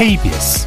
KBS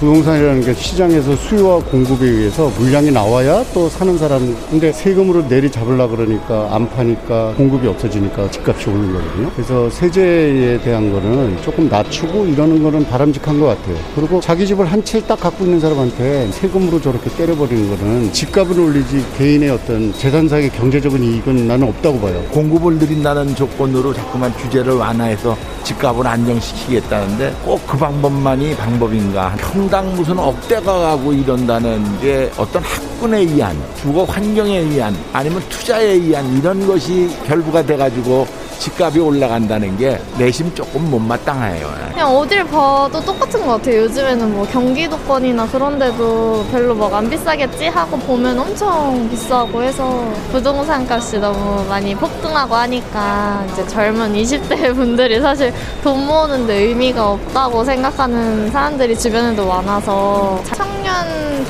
부동산이라는 게 시장에서 수요와 공급에 의해서 물량이 나와야 또 사는 사람, 근데 세금으로 내리잡으려고 그러니까 안 파니까 공급이 없어지니까 집값이 오는 거거든요. 그래서 세제에 대한 거는 조금 낮추고 이러는 거는 바람직한 것 같아요. 그리고 자기 집을 한 채 딱 갖고 있는 사람한테 세금으로 저렇게 때려버리는 거는 집값은 올리지 개인의 어떤 재산상의 경제적인 이익은 나는 없다고 봐요. 공급을 늘린다는 조건으로 자꾸만 규제를 완화해서 집값을 안정시키겠다는데 꼭 그 방법만이 방법인가. 평당 무슨 억대가 가고 이런다는 게 어떤 학군에 의한, 주거 환경에 의한, 아니면 투자에 의한 이런 것이 결부가 돼가지고 집값이 올라간다는 게 내심 조금 못마땅해요. 그냥 어딜 봐도 똑같은 것 같아요. 요즘에는 뭐 경기도권이나 그런 데도 별로 막 안 비싸겠지 하고 보면 엄청 비싸고 해서 부동산 값이 너무 많이 폭등하고 하니까 이제 젊은 20대 분들이 사실 돈 모으는 데 의미가 없다고 생각하는 사람들이 주변에도 많아서 청년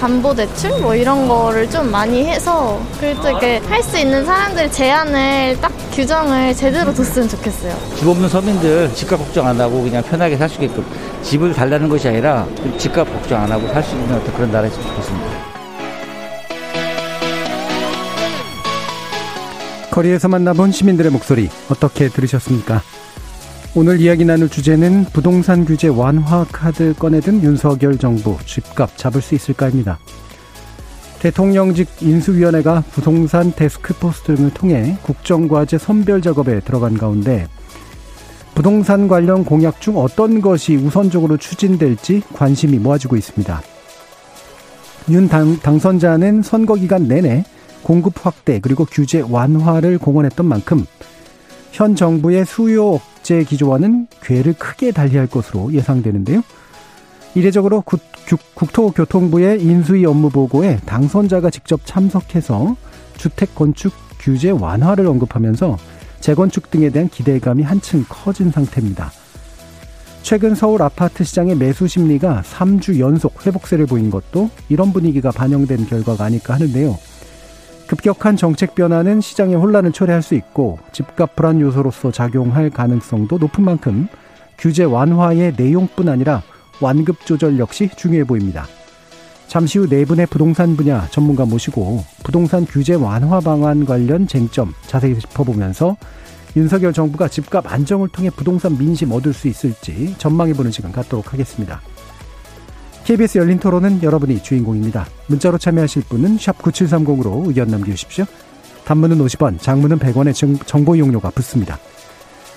담보대출 뭐 이런 거를 좀 많이 해서, 그래도 이렇게 할 수 있는 사람들 제한을 딱 규정을 제대로 뒀으면 좋겠어요. 집 없는 서민들 집값 걱정 안 하고 그냥 편하게 살 수 있게끔 집을 달라는 것이 아니라 집값 걱정 안 하고 살 수 있는 어떤 그런 나라였으면 좋겠습니다. 거리에서 만나본 시민들의 목소리 어떻게 들으셨습니까? 오늘 이야기 나눌 주제는 부동산 규제 완화 카드 꺼내든 윤석열 정부 집값 잡을 수 있을까입니다. 대통령직 인수위원회가 부동산 데스크포스 등을 통해 국정과제 선별 작업에 들어간 가운데 부동산 관련 공약 중 어떤 것이 우선적으로 추진될지 관심이 모아지고 있습니다. 윤 당선자는 선거 기간 내내 공급 확대 그리고 규제 완화를 공언했던 만큼 현 정부의 수요 억제 기조와는 궤를 크게 달리할 것으로 예상되는데요. 이례적으로 국토교통부의 인수위 업무 보고에 당선자가 직접 참석해서 주택 건축 규제 완화를 언급하면서 재건축 등에 대한 기대감이 한층 커진 상태입니다. 최근 서울 아파트 시장의 매수 심리가 3주 연속 회복세를 보인 것도 이런 분위기가 반영된 결과가 아닐까 하는데요. 급격한 정책 변화는 시장의 혼란을 초래할 수 있고 집값 불안 요소로서 작용할 가능성도 높은 만큼 규제 완화의 내용뿐 아니라 완급 조절 역시 중요해 보입니다. 잠시 후 네 분의 부동산 분야 전문가 모시고 부동산 규제 완화 방안 관련 쟁점 자세히 짚어보면서 윤석열 정부가 집값 안정을 통해 부동산 민심 얻을 수 있을지 전망해보는 시간 갖도록 하겠습니다. KBS 열린토론은 여러분이 주인공입니다. 문자로 참여하실 분은 샵 9730으로 의견 남겨주십시오. 단문은 50원, 장문은 100원의 정보 이용료가 붙습니다.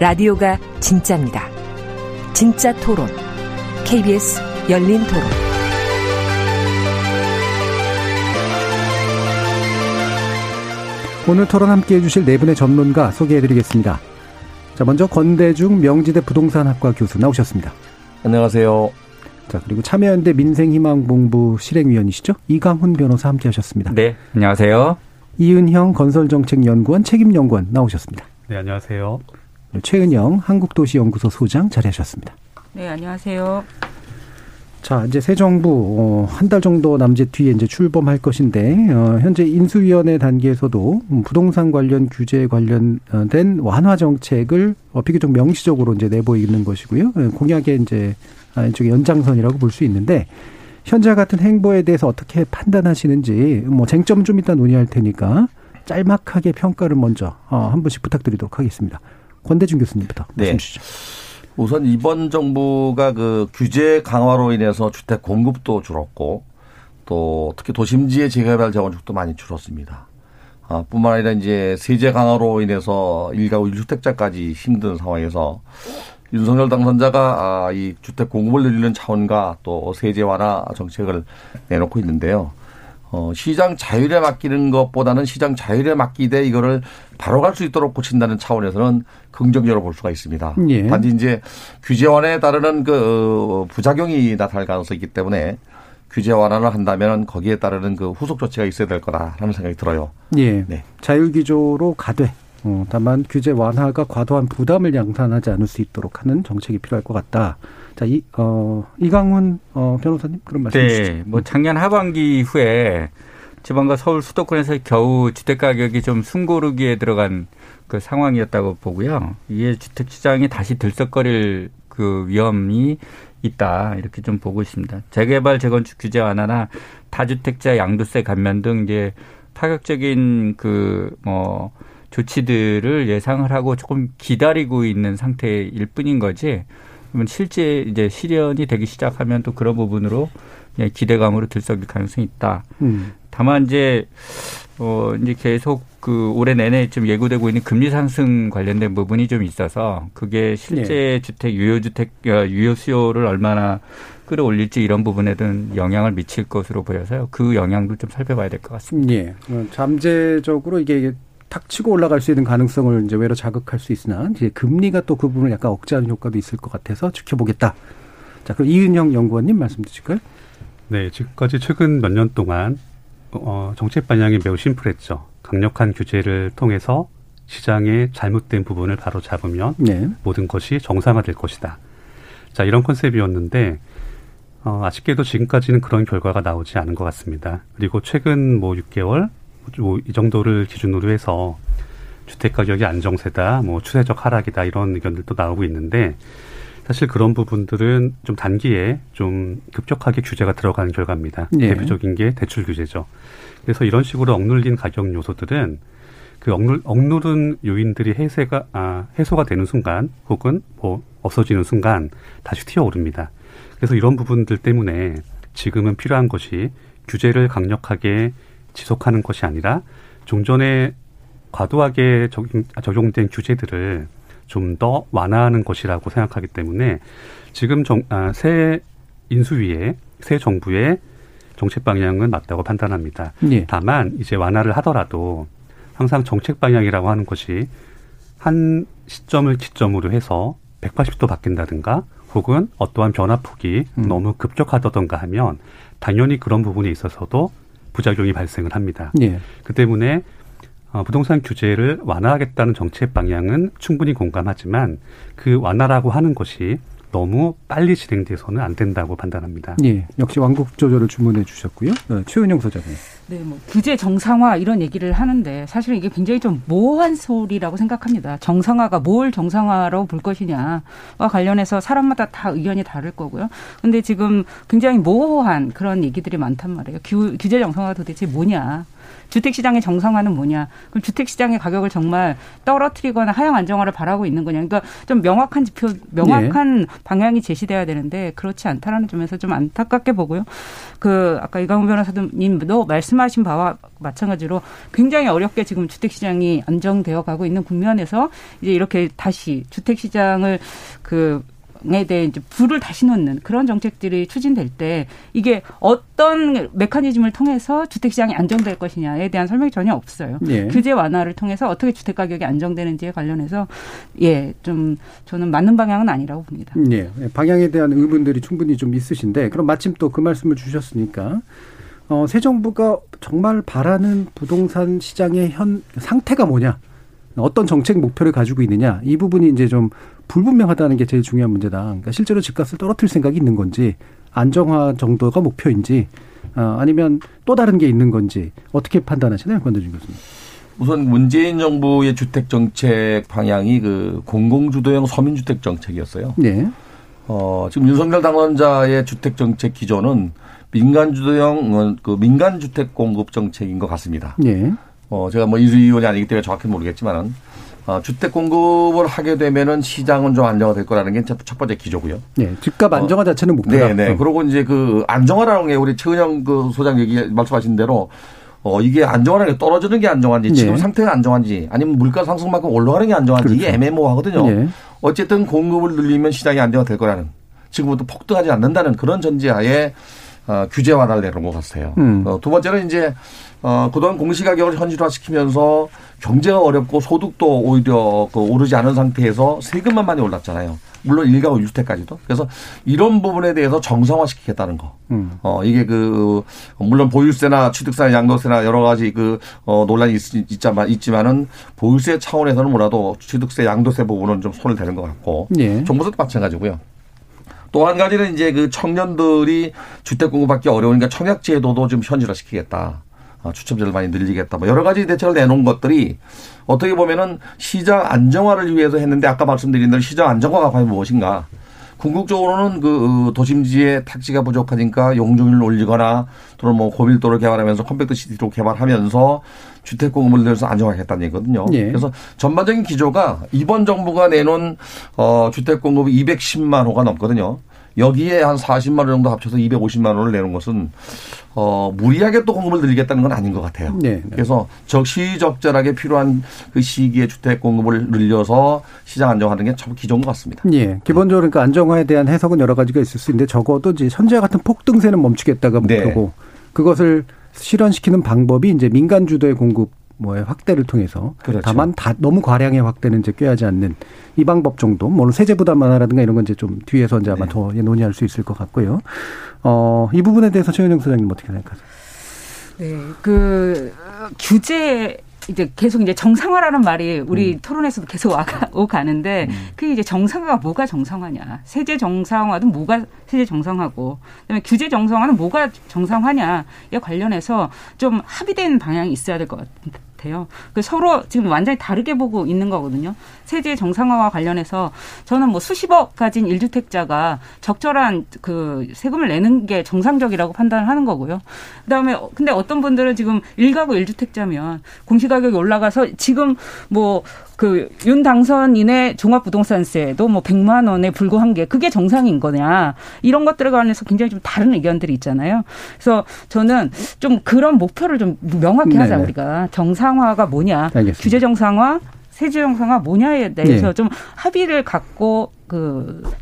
라디오가 진짜입니다. 진짜 토론, KBS 열린토론. 오늘 토론 함께해 주실 네 분의 전문가 소개해 드리겠습니다. 자, 먼저 권대중 명지대 부동산학과 교수 나오셨습니다. 안녕하세요. 자, 그리고 참여연대 민생희망본부 실행위원이시죠? 이강훈 변호사 함께하셨습니다. 네, 안녕하세요. 이은형 건설정책연구원 책임연구원 나오셨습니다. 네, 안녕하세요. 최은영 한국도시연구소 소장 자리하셨습니다. 네, 안녕하세요. 자, 이제 새 정부 한 달 정도 남짓 뒤에 이제 출범할 것인데 현재 인수위원회 단계에서도 부동산 관련 규제에 관련된 완화 정책을 비교적 명시적으로 이제 내보이는 것이고요. 공약의 이제 일종의 연장선이라고 볼 수 있는데 현재 같은 행보에 대해서 어떻게 판단하시는지 뭐 쟁점 좀 이따 논의할 테니까 짤막하게 평가를 먼저 한 분씩 부탁드리도록 하겠습니다. 권대중 교수님부터 말씀 주시죠. 네. 우선 이번 정부가 그 규제 강화로 인해서 주택 공급도 줄었고 또 특히 도심지의 재개발 재건축도 많이 줄었습니다. 아, 뿐만 아니라 이제 세제 강화로 인해서 1가구 1주택자까지 힘든 상황에서 윤석열 당선자가 이 주택 공급을 늘리는 차원과 또 세제 완화 정책을 내놓고 있는데요. 시장 자율에 맡기는 것보다는 시장 자율에 맡기되 이거를 바로 갈 수 있도록 고친다는 차원에서는 긍정적으로 볼 수가 있습니다. 예. 단지 이제 규제 완화에 따르는 그 부작용이 나타날 가능성이 있기 때문에 규제 완화를 한다면 거기에 따르는 그 후속 조치가 있어야 될 거다라는 생각이 들어요. 예. 네. 자율 기조로 가되 다만 규제 완화가 과도한 부담을 양산하지 않을 수 있도록 하는 정책이 필요할 것 같다. 자, 이강훈 변호사님 그런 말씀 주시죠. 네, 뭐 작년 하반기 이후에 지방과 서울 수도권에서 겨우 주택 가격이 좀 숨고르기에 들어간 그 상황이었다고 보고요. 이게 주택 시장이 다시 들썩거릴 그 위험이 있다 이렇게 좀 보고 있습니다. 재개발 재건축 규제 완화나 다주택자 양도세 감면 등 이제 파격적인 그 뭐 조치들을 예상을 하고 조금 기다리고 있는 상태일 뿐인 거지. 그러면 실제 이제 실현이 되기 시작하면 또 그런 부분으로 기대감으로 들썩일 가능성이 있다. 다만 이제 계속 그 올해 내내 좀 예고되고 있는 금리 상승 관련된 부분이 좀 있어서 그게 실제 주택 유효 수요를 얼마나 끌어올릴지 이런 부분에는 영향을 미칠 것으로 보여서요. 그 영향도 좀 살펴봐야 될 것 같습니다. 예. 잠재적으로 이게 탁 치고 올라갈 수 있는 가능성을 이제 외로 자극할 수 있으나 이제 금리가 또 그 부분을 약간 억제하는 효과도 있을 것 같아서 지켜보겠다. 자, 그럼 이은형 연구원님 말씀 주실까요? 네, 지금까지 최근 몇 년 동안 정책 방향이 매우 심플했죠. 강력한 규제를 통해서 시장의 잘못된 부분을 바로 잡으면 네. 모든 것이 정상화될 것이다. 자, 이런 컨셉이었는데 아쉽게도 지금까지는 그런 결과가 나오지 않은 것 같습니다. 그리고 최근 6개월 이 정도를 기준으로 해서 주택 가격이 안정세다, 추세적 하락이다 이런 의견들도 나오고 있는데 사실 그런 부분들은 좀 단기에 좀 급격하게 규제가 들어가는 결과입니다. 예. 대표적인 게 대출 규제죠. 그래서 이런 식으로 억눌린 가격 요소들은 그 억누른 요인들이 해소가 되는 순간 혹은 없어지는 순간 다시 튀어오릅니다. 그래서 이런 부분들 때문에 지금은 필요한 것이 규제를 강력하게 지속하는 것이 아니라 종전에 과도하게 적용된 규제들을 좀 더 완화하는 것이라고 생각하기 때문에 지금 새 인수위의 새 정부의 정책 방향은 맞다고 판단합니다. 예. 다만 이제 완화를 하더라도 항상 정책 방향이라고 하는 것이 한 시점을 기점으로 해서 180도 바뀐다든가 혹은 어떠한 변화폭이 너무 급격하다든가 하면 당연히 그런 부분에 있어서도 부작용이 발생을 합니다. 예. 그 때문에 부동산 규제를 완화하겠다는 정책 방향은 충분히 공감하지만 그 완화라고 하는 것이 너무 빨리 진행돼서는 안 된다고 판단합니다. 예. 역시 완곡 조절을 주문해 주셨고요. 네, 최은영 소장님. 네, 규제 정상화 이런 얘기를 하는데 사실 이게 굉장히 좀 모호한 소리라고 생각합니다. 정상화가 뭘 정상화로 볼 것이냐와 관련해서 사람마다 다 의견이 다를 거고요. 근데 지금 굉장히 모호한 그런 얘기들이 많단 말이에요. 규제 정상화가 도대체 뭐냐? 주택시장의 정상화는 뭐냐. 그럼 주택시장의 가격을 정말 떨어뜨리거나 하향 안정화를 바라고 있는 거냐. 그러니까 좀 명확한 지표, 명확한 예. 방향이 제시돼야 되는데 그렇지 않다라는 점에서 좀 안타깝게 보고요. 아까 이강훈 변호사님도 말씀하신 바와 마찬가지로 굉장히 어렵게 지금 주택시장이 안정되어 가고 있는 국면에서 이제 이렇게 다시 주택시장을 에 대해 이제 불을 다시 놓는 그런 정책들이 추진될 때 이게 어떤 메커니즘을 통해서 주택시장이 안정될 것이냐에 대한 설명이 전혀 없어요. 예. 규제 완화를 통해서 어떻게 주택 가격이 안정되는지에 관련해서 좀 저는 맞는 방향은 아니라고 봅니다. 예. 방향에 대한 의문들이 충분히 좀 있으신데 그럼 마침 또 그 말씀을 주셨으니까 새 정부가 정말 바라는 부동산 시장의 현 상태가 뭐냐? 어떤 정책 목표를 가지고 있느냐 이 부분이 이제 좀 불분명하다는 게 제일 중요한 문제다. 그러니까 실제로 집값을 떨어뜨릴 생각이 있는 건지 안정화 정도가 목표인지 아니면 또 다른 게 있는 건지 어떻게 판단하시나요, 권대중 교수님? 우선 문재인 정부의 주택 정책 방향이 공공주도형 서민주택 정책이었어요. 네. 지금 윤석열 당원자의 주택 정책 기조는 민간주도형 민간주택 공급 정책인 것 같습니다. 네. 제가 인수위원이 아니기 때문에 정확히 모르겠지만은, 주택 공급을 하게 되면은 시장은 좀 안정화될 거라는 게 첫 번째 기조고요. 네. 집값 안정화 자체는 목표다. 네네. 그리고 이제 안정화라는 게 우리 최은영 소장 얘기 말씀하신 대로, 이게 안정화라는 게 떨어지는 게 안정한지, 네. 지금 상태가 안정한지, 아니면 물가 상승만큼 올라가는 게 안정한지, 그렇죠. 이게 애매모호하거든요. 네. 어쨌든 공급을 늘리면 시장이 안정화될 거라는, 지금부터 폭등하지 않는다는 그런 전제하에 규제 완화를 내놓았어요. 두 번째는 이제 그동안 공시가격을 현실화시키면서 경제가 어렵고 소득도 오히려 오르지 않은 상태에서 세금만 많이 올랐잖아요. 물론 일가구 유주택까지도. 그래서 이런 부분에 대해서 정상화시키겠다는 거. 이게 물론 보유세나 취득세나 양도세나 여러 가지 논란이 있지만은 보유세 차원에서는 뭐라도 취득세, 양도세 부분은 좀 손을 대는 것 같고. 예. 종부세도 마찬가지고요. 또 한 가지는 이제 청년들이 주택 공급받기 어려우니까 청약제도도 좀 현실화시키겠다. 추첨제를 많이 늘리겠다. 여러 가지 대책을 내놓은 것들이 어떻게 보면은 시장 안정화를 위해서 했는데 아까 말씀드린 대로 시장 안정화가 과연 무엇인가. 궁극적으로는 도심지에 택지가 부족하니까 용적률을 올리거나 또는 고밀도를 개발하면서 컴팩트 시티로 개발하면서 주택 공급을 늘려서 안정화하겠다는 얘기거든요. 예. 그래서 전반적인 기조가 이번 정부가 내놓은 주택 공급이 210만 호가 넘거든요. 여기에 한 40만 원 정도 합쳐서 250만 원을 내는 것은 무리하게 또 공급을 늘리겠다는 건 아닌 것 같아요. 네. 그래서 적시적절하게 필요한 그 시기에 주택 공급을 늘려서 시장 안정화하는 게 참 기조인 것 같습니다. 네. 기본적으로 그러니까 안정화에 대한 해석은 여러 가지가 있을 수 있는데 적어도 이제 현재와 같은 폭등세는 멈추겠다가 목표고 네. 그것을 실현시키는 방법이 이제 민간 주도의 공급 확대를 통해서 그렇죠. 다만 너무 과량의 확대는 이제 꾀하지 않는 이 방법 정도 물론 세제 부담 완화라든가 이런 건 이제 좀 뒤에서 이제 아마 네. 더 논의할 수 있을 것 같고요. 이 부분에 대해서 최은영 소장님 어떻게 생각하세요? 네, 규제 이제 계속 이제 정상화라는 말이 우리 토론에서도 계속 오가는데 그게 이제 정상화가 뭐가 정상화냐. 세제 정상화도 뭐가 세제 정상화고 그다음에 규제 정상화는 뭐가 정상화냐에 관련해서 좀 합의된 방향이 있어야 될 것 같아요. 그 서로 지금 완전히 다르게 보고 있는 거거든요. 세제 정상화와 관련해서 저는 수십억 가진 1주택자가 적절한 세금을 내는 게 정상적이라고 판단을 하는 거고요. 그다음에 근데 어떤 분들은 지금 1가구 1주택자면 공시가격이 올라가서 지금 윤 당선인의 종합부동산세도 100만 원에 불과한 게 그게 정상인 거냐. 이런 것들에 관해서 굉장히 좀 다른 의견들이 있잖아요. 그래서 저는 좀 그런 목표를 좀 명확히 하자 네네. 우리가. 정상화가 뭐냐. 알겠습니다. 규제 정상화, 세제 정상화 뭐냐에 대해서 네. 좀 합의를 갖고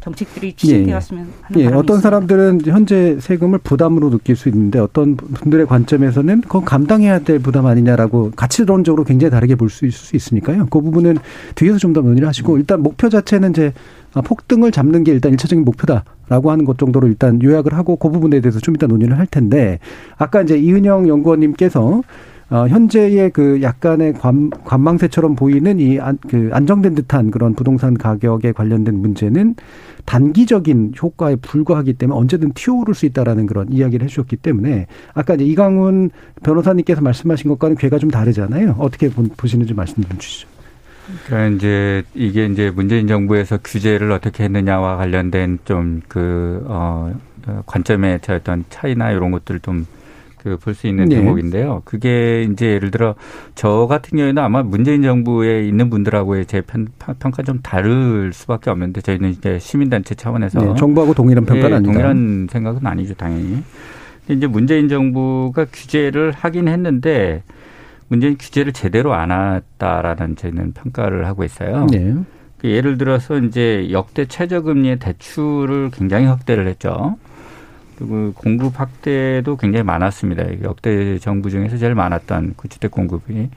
정책들이 취재되었으면 하는 바람이 있습니다. 어떤 사람들은 현재 세금을 부담으로 느낄 수 있는데 어떤 분들의 관점에서는 그건 감당해야 될 부담 아니냐라고 가치론적으로 굉장히 다르게 볼 수 있을 수 있으니까요. 그 부분은 뒤에서 좀 더 논의를 하시고 일단 목표 자체는 이제 폭등을 잡는 게 일단 1차적인 목표다라고 하는 것 정도로 일단 요약을 하고 그 부분에 대해서 좀 이따 논의를 할 텐데 아까 이제 이은형 연구원님께서 현재의 약간의 관망세처럼 보이는 안정된 듯한 그런 부동산 가격에 관련된 문제는 단기적인 효과에 불과하기 때문에 언제든 튀어오를 수 있다라는 그런 이야기를 해주셨기 때문에 아까 이제 이강훈 변호사님께서 말씀하신 것과는 궤가 좀 다르잖아요. 어떻게 보시는지 말씀 좀 주시죠. 그러니까 이게 문재인 정부에서 규제를 어떻게 했느냐와 관련된 좀 관점의 어떤 차이나 이런 것들을 좀 볼 수 있는 대목인데요. 네. 그게 예를 들어 저 같은 경우에는 아마 문재인 정부에 있는 분들하고의 제 평가 좀 다를 수밖에 없는데 저희는 이제 시민단체 차원에서 네, 정부하고 동일한 평가는 아니다. 동일한 생각은 아니죠, 당연히. 이제 문재인 정부가 규제를 하긴 했는데 문재인 규제를 제대로 안 했다라는 저희는 평가를 하고 있어요. 네. 예를 들어서 이제 역대 최저금리의 대출을 굉장히 확대를 했죠. 공급 확대도 굉장히 많았습니다. 역대 정부 중에서 제일 많았던 주택 공급이 제일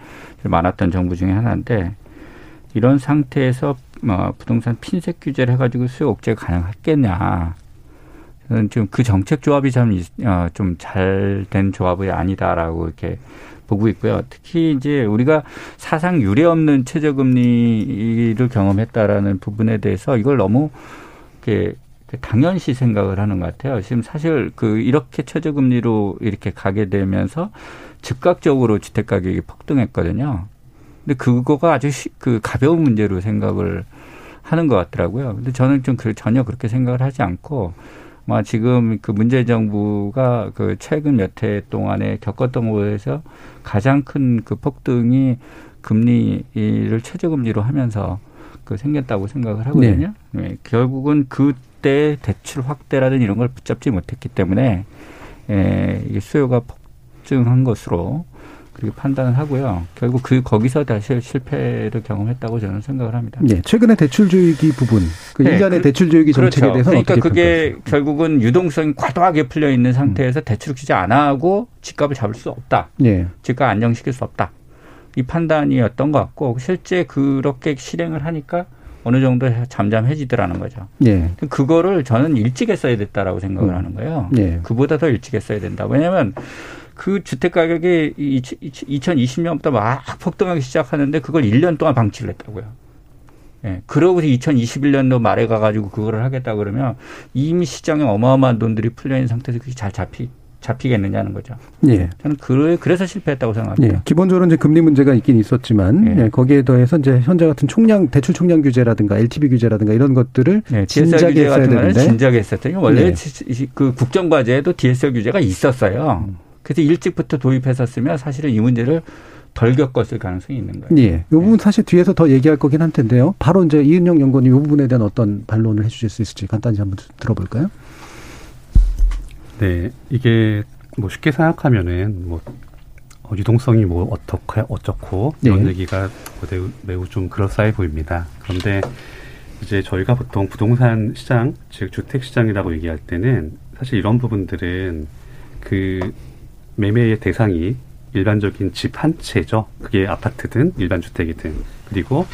많았던 정부 중에 하나인데 이런 상태에서 부동산 핀셋 규제를 해가지고 수요 억제가 가능했겠냐. 저는 지금 그 정책 조합이 좀 잘 된 조합이 아니다라고 이렇게 보고 있고요. 특히 이제 우리가 사상 유례 없는 최저금리를 경험했다라는 부분에 대해서 이걸 너무 이렇게 당연시 생각을 하는 것 같아요. 지금 사실 이렇게 최저금리로 이렇게 가게 되면서 즉각적으로 주택 가격이 폭등했거든요. 근데 그거가 아주 가벼운 문제로 생각을 하는 것 같더라고요. 근데 저는 좀 전혀 그렇게 생각을 하지 않고, 지금 문재인 정부가 최근 몇 해 동안에 겪었던 것에서 가장 큰 폭등이 금리를 최저금리로 하면서 생겼다고 생각을 하거든요. 네. 네. 결국은 그때 대출 확대라든 이런 걸 붙잡지 못했기 때문에 수요가 폭증한 것으로 그렇게 판단을 하고요. 결국 거기서 다시 실패를 경험했다고 저는 생각을 합니다. 네, 최근에 대출조이기 부분, 일련의 대출조이기 정책에 대해서 그러니까 어떻게 그게 결국은 유동성이 과도하게 풀려 있는 상태에서 대출 규제 안 하고 집값을 잡을 수 없다. 네. 집값 안정시킬 수 없다. 이 판단이었던 것 같고 실제 그렇게 실행을 하니까 어느 정도 잠잠해지더라는 거죠. 예. 그거를 저는 일찍 했어야 됐다라고 생각을 하는 거예요. 예. 그보다 더 일찍 했어야 된다. 왜냐하면 그 주택가격이 2020년부터 막 폭등하기 시작하는데 그걸 1년 동안 방치를 했다고요. 예. 그러고서 2021년도 말에 가가지고 그거를 하겠다 그러면 이미 시장에 어마어마한 돈들이 풀려있는 상태에서 그게 잘 잡히겠느냐는 거죠. 예. 저는 그래서 실패했다고 생각합니다. 예. 기본적으로 이제 금리 문제가 있긴 있었지만 예. 예. 거기에 더해서 이제 현재 같은 대출 총량 규제라든가 LTV 규제라든가 이런 것들을 예. DSR 규제 같은 거는 진작에 했었더니 원래 예. 그 국정 과제에도 DSR 규제가 있었어요. 그래서 일찍부터 도입했었으면 사실은 이 문제를 덜 겪었을 가능성이 있는 거예요. 예. 이 부분 사실 뒤에서 더 얘기할 거긴 한 텐데요. 바로 이제 이은형 연구원님 이 부분에 대한 어떤 반론을 해 주실 수 있을지 간단히 한번 들어볼까요? 네, 이게 뭐 쉽게 생각하면은 뭐 유동성이 뭐 어떻고 이런 얘기가 매우 좀 그럴싸해 보입니다. 그런데 이제 저희가 보통 부동산 시장, 즉 주택 시장이라고 얘기할 때는 사실 이런 부분들은 그 매매의 대상이 일반적인 집 한 채죠. 그게 아파트든 일반 주택이든. 그리고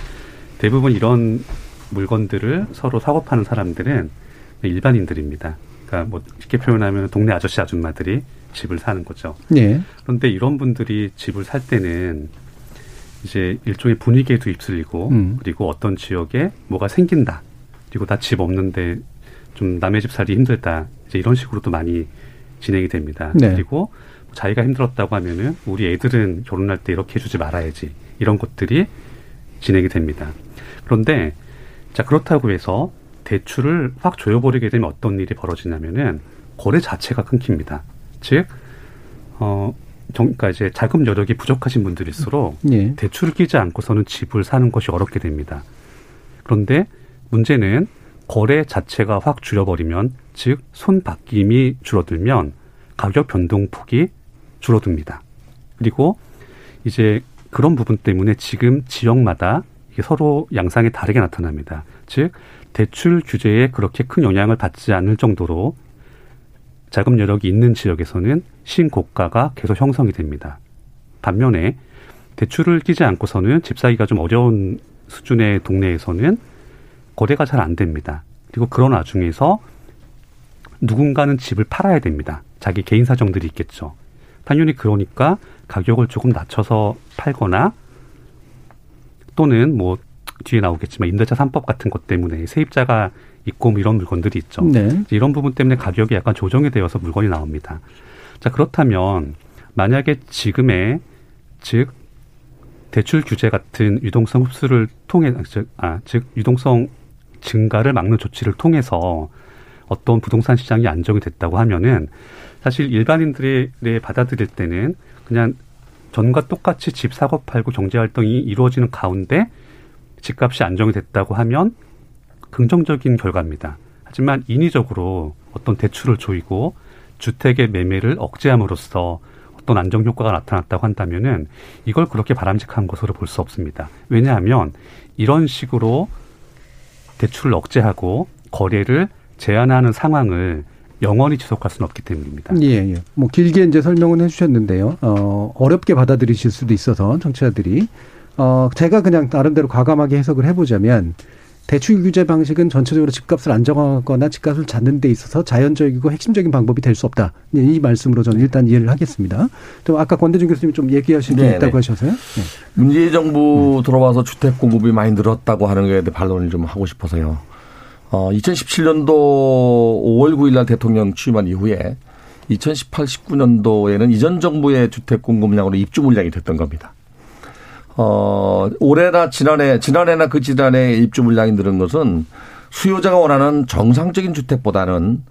대부분 이런 물건들을 서로 사고 파는 사람들은 일반인들입니다. 그러니까 뭐 쉽게 표현하면 동네 아저씨 아줌마들이 집을 사는 거죠. 네. 그런데 이런 분들이 집을 살 때는 이제 일종의 분위기에도 휩쓸리고 그리고 어떤 지역에 뭐가 생긴다. 그리고 나 집 없는데 좀 남의 집 살기 힘들다. 이제 이런 식으로도 많이 진행이 됩니다. 네. 그리고 자기가 힘들었다고 하면은 우리 애들은 결혼할 때 이렇게 해주지 말아야지. 이런 것들이 진행이 됩니다. 그런데 자 그렇다고 해서 대출을 확 조여버리게 되면 어떤 일이 벌어지냐면은 거래 자체가 끊깁니다. 즉, 그러니까 이제 자금 여력이 부족하신 분들일수록 예. 대출을 끼지 않고서는 집을 사는 것이 어렵게 됩니다. 그런데 문제는 거래 자체가 확 줄여버리면, 즉 손바뀜이 줄어들면 가격 변동폭이 줄어듭니다. 그리고 이제 그런 부분 때문에 지금 지역마다 이게 서로 양상이 다르게 나타납니다. 즉 대출 규제에 그렇게 큰 영향을 받지 않을 정도로 자금 여력이 있는 지역에서는 신고가가 계속 형성이 됩니다. 반면에 대출을 끼지 않고서는 집 사기가 좀 어려운 수준의 동네에서는 거래가 잘 안 됩니다. 그리고 그런 와중에서 누군가는 집을 팔아야 됩니다. 자기 개인 사정들이 있겠죠. 당연히 그러니까 가격을 조금 낮춰서 팔거나 또는 뭐 뒤에 나오겠지만 임대차 3법 같은 것 때문에 세입자가 있고 뭐 이런 물건들이 있죠. 네. 이런 부분 때문에 가격이 약간 조정이 되어서 물건이 나옵니다. 자 그렇다면 만약에 지금의 즉 대출 규제 같은 유동성 흡수를 통해 즉 유동성 증가를 막는 조치를 통해서 어떤 부동산 시장이 안정이 됐다고 하면은 사실 일반인들이 받아들일 때는 그냥 전과 똑같이 집 사고 팔고 경제 활동이 이루어지는 가운데 집값이 안정이 됐다고 하면 긍정적인 결과입니다. 하지만 인위적으로 어떤 대출을 조이고 주택의 매매를 억제함으로써 어떤 안정 효과가 나타났다고 한다면은 이걸 그렇게 바람직한 것으로 볼 수 없습니다. 왜냐하면 이런 식으로 대출을 억제하고 거래를 제한하는 상황을 영원히 지속할 수는 없기 때문입니다. 예, 예. 뭐 길게 이제 설명은 해주셨는데요. 어렵게 받아들이실 수도 있어서 청취자들이. 제가 그냥 나름대로 과감하게 해석을 해보자면 대출 규제 방식은 전체적으로 집값을 안정하거나 집값을 잡는 데 있어서 자연적이고 핵심적인 방법이 될 수 없다. 이 말씀으로 저는 일단 이해를 하겠습니다. 또 아까 권대중 교수님이 좀 얘기하신 게 있다고 하셔서요. 네. 문재인 정부 들어와서 주택 공급이 많이 늘었다고 하는 거에 대해 반론을 좀 하고 싶어서요. 2017년도 5월 9일 날 대통령 취임한 이후에 2018, 19년도에는 이전 정부의 주택 공급량으로 입주 물량이 됐던 겁니다. 올해나 지난해나 그 지난해 입주 물량이 늘은 것은 수요자가 원하는 정상적인 주택보다는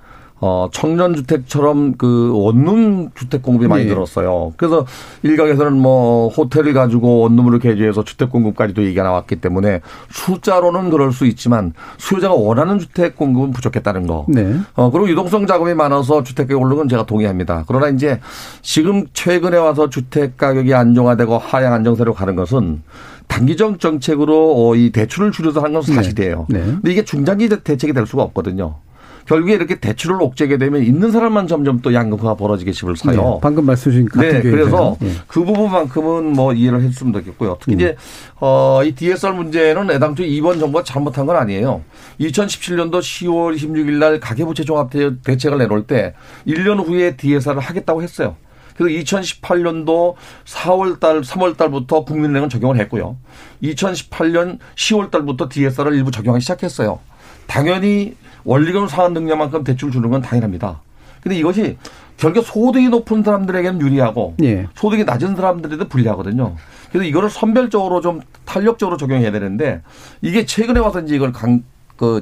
청년주택처럼 그 원룸 주택 공급이 많이 늘었어요. 그래서 일각에서는 뭐 호텔을 가지고 원룸으로 개조해서 주택 공급까지도 얘기가 나왔기 때문에 숫자로는 그럴 수 있지만 수요자가 원하는 주택 공급은 부족했다는 거. 네. 그리고 유동성 자금이 많아서 주택 가격 오르는 건 제가 동의합니다. 그러나 이제 지금 최근에 와서 주택 가격이 안정화되고 하향 안정세로 가는 것은 단기적 정책으로 이 대출을 줄여서 하는 건 사실이에요. 네. 네. 근데 이게 중장기 대책이 될 수가 없거든요. 결국에 이렇게 대출을 옥죄게 되면 있는 사람만 점점 또 양극화가 벌어지게 집을 사요. 네, 방금 말씀 주신 같은 경우에. 네, 그래서 네. 그 부분만큼은 뭐 이해를 했으면 좋겠고요. 특히 이제 이 DSR 문제는 애당초 이번 정부가 잘못한 건 아니에요. 2017년도 10월 16일 날 가계부채 종합대책을 내놓을 때 1년 후에 DSR을 하겠다고 했어요. 그래서 2018년도 3월달부터 국민은행은 적용을 했고요. 2018년 10월달부터 DSR을 일부 적용하기 시작했어요. 당연히 원리금 상환 능력만큼 대출 주는 건 당연합니다. 그런데 이것이 결국 소득이 높은 사람들에게는 유리하고 예. 소득이 낮은 사람들에도 불리하거든요. 그래서 이거를 선별적으로 좀 탄력적으로 적용해야 되는데 이게 최근에 와서 이제 이걸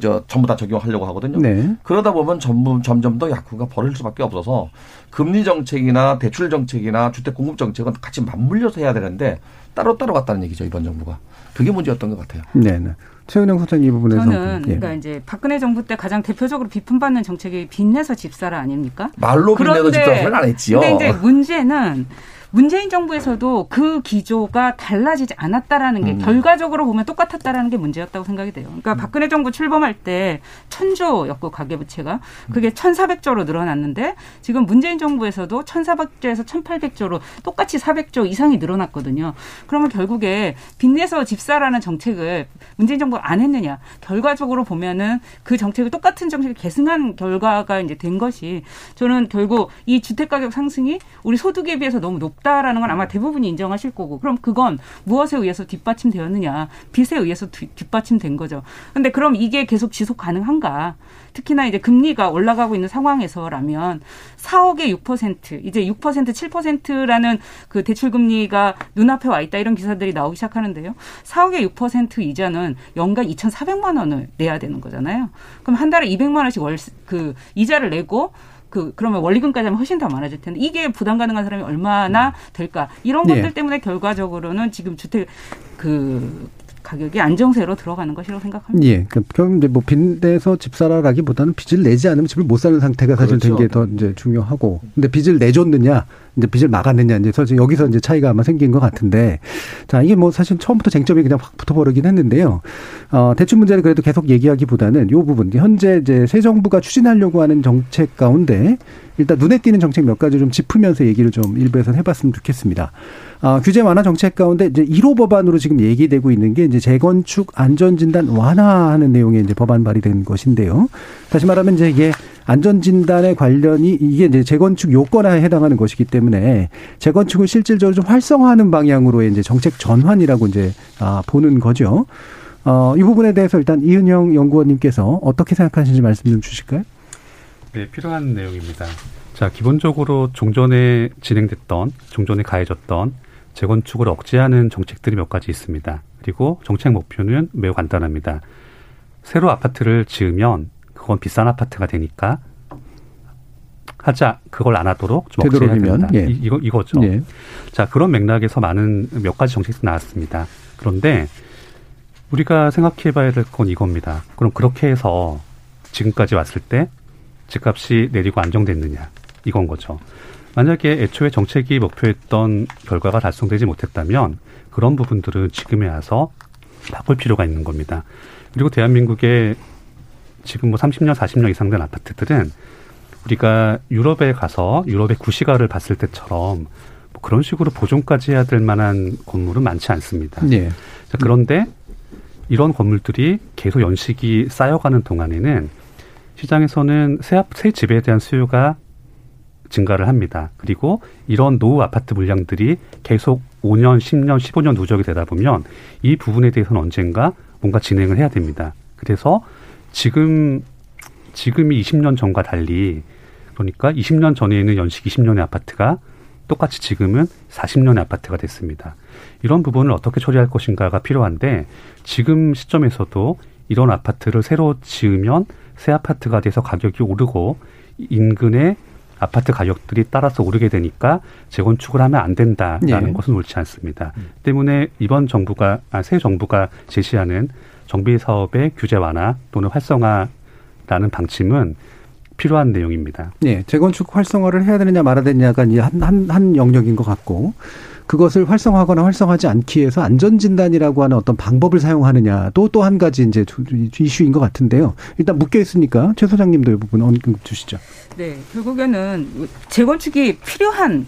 전부 다 적용하려고 하거든요. 네. 그러다 보면 점점 더 약화가 벌어질 수밖에 없어서 금리 정책이나 대출 정책이나 주택 공급 정책은 같이 맞물려서 해야 되는데 따로따로 갔다는 얘기죠. 이번 정부가. 그게 문제였던 것 같아요. 네. 네. 최은영 소장님 이 부분에서. 저는 그러니까 이제 박근혜 정부 때 가장 대표적으로 비판받는 정책이 빚내서 집사라 아닙니까? 말로 빚내서 집사라 안 했지요. 그런데 이제 문제는 문재인 정부에서도 그 기조가 달라지지 않았다라는 게 결과적으로 보면 똑같았다라는 게 문제였다고 생각이 돼요. 그러니까 박근혜 정부 출범할 때 1000조였고 가계부채가 그게 1400조로 늘어났는데 지금 문재인 정부에서도 1400조에서 1800조로 똑같이 400조 이상이 늘어났거든요. 그러면 결국에 빚내서 집사라는 정책을 문재인 정부가 안 했느냐. 결과적으로 보면은 그 정책을 똑같은 정책을 계승한 결과가 이제 된 것이 저는 결국 이 주택가격 상승이 우리 소득에 비해서 너무 높다라는 건 아마 대부분이 인정하실 거고 그럼 그건 무엇에 의해서 뒷받침되었느냐. 빚에 의해서 뒷받침된 거죠. 그런데 그럼 이게 계속 지속 가능한가. 특히나 이제 금리가 올라가고 있는 상황에서라면 4억에 6%, 이제 6%, 7%라는 그 대출금리가 눈앞에 와 있다 이런 기사들이 나오기 시작하는데요. 4억에 6% 이자는 연간 2,400만 원을 내야 되는 거잖아요. 그럼 한 달에 200만 원씩 이자를 내고 그러면 원리금까지 하면 훨씬 더 많아질 텐데 이게 부담 가능한 사람이 얼마나 될까. 이런 것들 때문에 결과적으로는 지금 주택 가격이 안정세로 들어가는 것이라고 생각합니다. 예. 그럼 이제 뭐 빚내서 집사라기보다는 빚을 내지 않으면 집을 못 사는 상태가 사실 된 게 더 이제 중요하고. 근데 빚을 내줬느냐, 이제 빚을 막았느냐, 이제 사실 여기서 이제 차이가 아마 생긴 것 같은데. 자, 이게 뭐 사실 처음부터 쟁점이 그냥 확 붙어버리긴 했는데요. 대출 문제를 그래도 계속 얘기하기보다는 이 부분, 현재 이제 새 정부가 추진하려고 하는 정책 가운데 일단 눈에 띄는 정책 몇 가지 좀 짚으면서 얘기를 좀 일부에서 해봤으면 좋겠습니다. 규제 완화 정책 가운데 이제 1호 법안으로 지금 얘기되고 있는 게 이제 재건축 안전진단 완화하는 내용의 이제 법안 발의된 것인데요. 다시 말하면 이제 이게 안전진단에 관련이 이게 이제 재건축 요건에 해당하는 것이기 때문에 재건축을 실질적으로 좀 활성화하는 방향으로의 이제 정책 전환이라고 이제 보는 거죠. 이 부분에 대해서 일단 이은형 연구원님께서 어떻게 생각하시는지 말씀 좀 주실까요? 네, 필요한 내용입니다. 자, 기본적으로 종전에 가해졌던 재건축을 억제하는 정책들이 몇 가지 있습니다. 그리고 정책 목표는 매우 간단합니다. 새로 아파트를 지으면 그건 비싼 아파트가 되니까 그걸 안 하도록 좀 억제해야 된다. 예. 이거죠. 예. 자, 그런 맥락에서 많은 몇 가지 정책들이 나왔습니다. 그런데 우리가 생각해봐야 될 건 이겁니다. 그럼 그렇게 해서 지금까지 왔을 때 집값이 내리고 안정됐느냐 이건 거죠. 만약에 애초에 정책이 목표했던 결과가 달성되지 못했다면 그런 부분들은 지금에 와서 바꿀 필요가 있는 겁니다. 그리고 대한민국의 지금 뭐 30년, 40년 이상 된 아파트들은 우리가 유럽에 가서 유럽의 구시가를 봤을 때처럼 뭐 그런 식으로 보존까지 해야 될 만한 건물은 많지 않습니다. 네. 자, 그런데 이런 건물들이 계속 연식이 쌓여가는 동안에는 시장에서는 새 집에 대한 수요가 증가를 합니다. 그리고 이런 노후 아파트 물량들이 계속 5년, 10년, 15년 누적이 되다 보면 이 부분에 대해서는 언젠가 뭔가 진행을 해야 됩니다. 그래서 지금이 20년 전과 달리 그러니까 20년 전에는 연식 20년의 아파트가 똑같이 지금은 40년의 아파트가 됐습니다. 이런 부분을 어떻게 처리할 것인가가 필요한데 지금 시점에서도 이런 아파트를 새로 지으면 새 아파트가 돼서 가격이 오르고 인근의 아파트 가격들이 따라서 오르게 되니까 재건축을 하면 안 된다라는 것은 옳지 않습니다. 때문에 이번 정부가 새 정부가 제시하는 정비 사업의 규제 완화 또는 활성화라는 방침은 필요한 내용입니다. 네, 재건축 활성화를 해야 되느냐 말아야 되느냐가 한 영역인 것 같고, 그것을 활성화하거나 활성화하지 않기 위해서 안전진단이라고 하는 어떤 방법을 사용하느냐도 또 한 가지 이제 이슈인 것 같은데요. 일단 묶여 있으니까 최 소장님도 이 부분 언급 주시죠. 네, 결국에는 재건축이 필요한,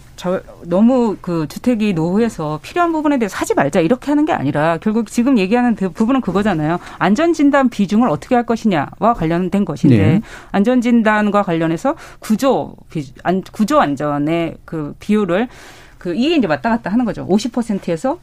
너무 그 주택이 노후해서 필요한 부분에 대해서 하지 말자 이렇게 하는 게 아니라 결국 지금 얘기하는 그 부분은 그거잖아요. 안전진단 비중을 어떻게 할 것이냐와 관련된 것인데, 네. 안전진단과 관련해서 구조 안전의 그 비율을 이게 이제 왔다 갔다 하는 거죠. 50%에서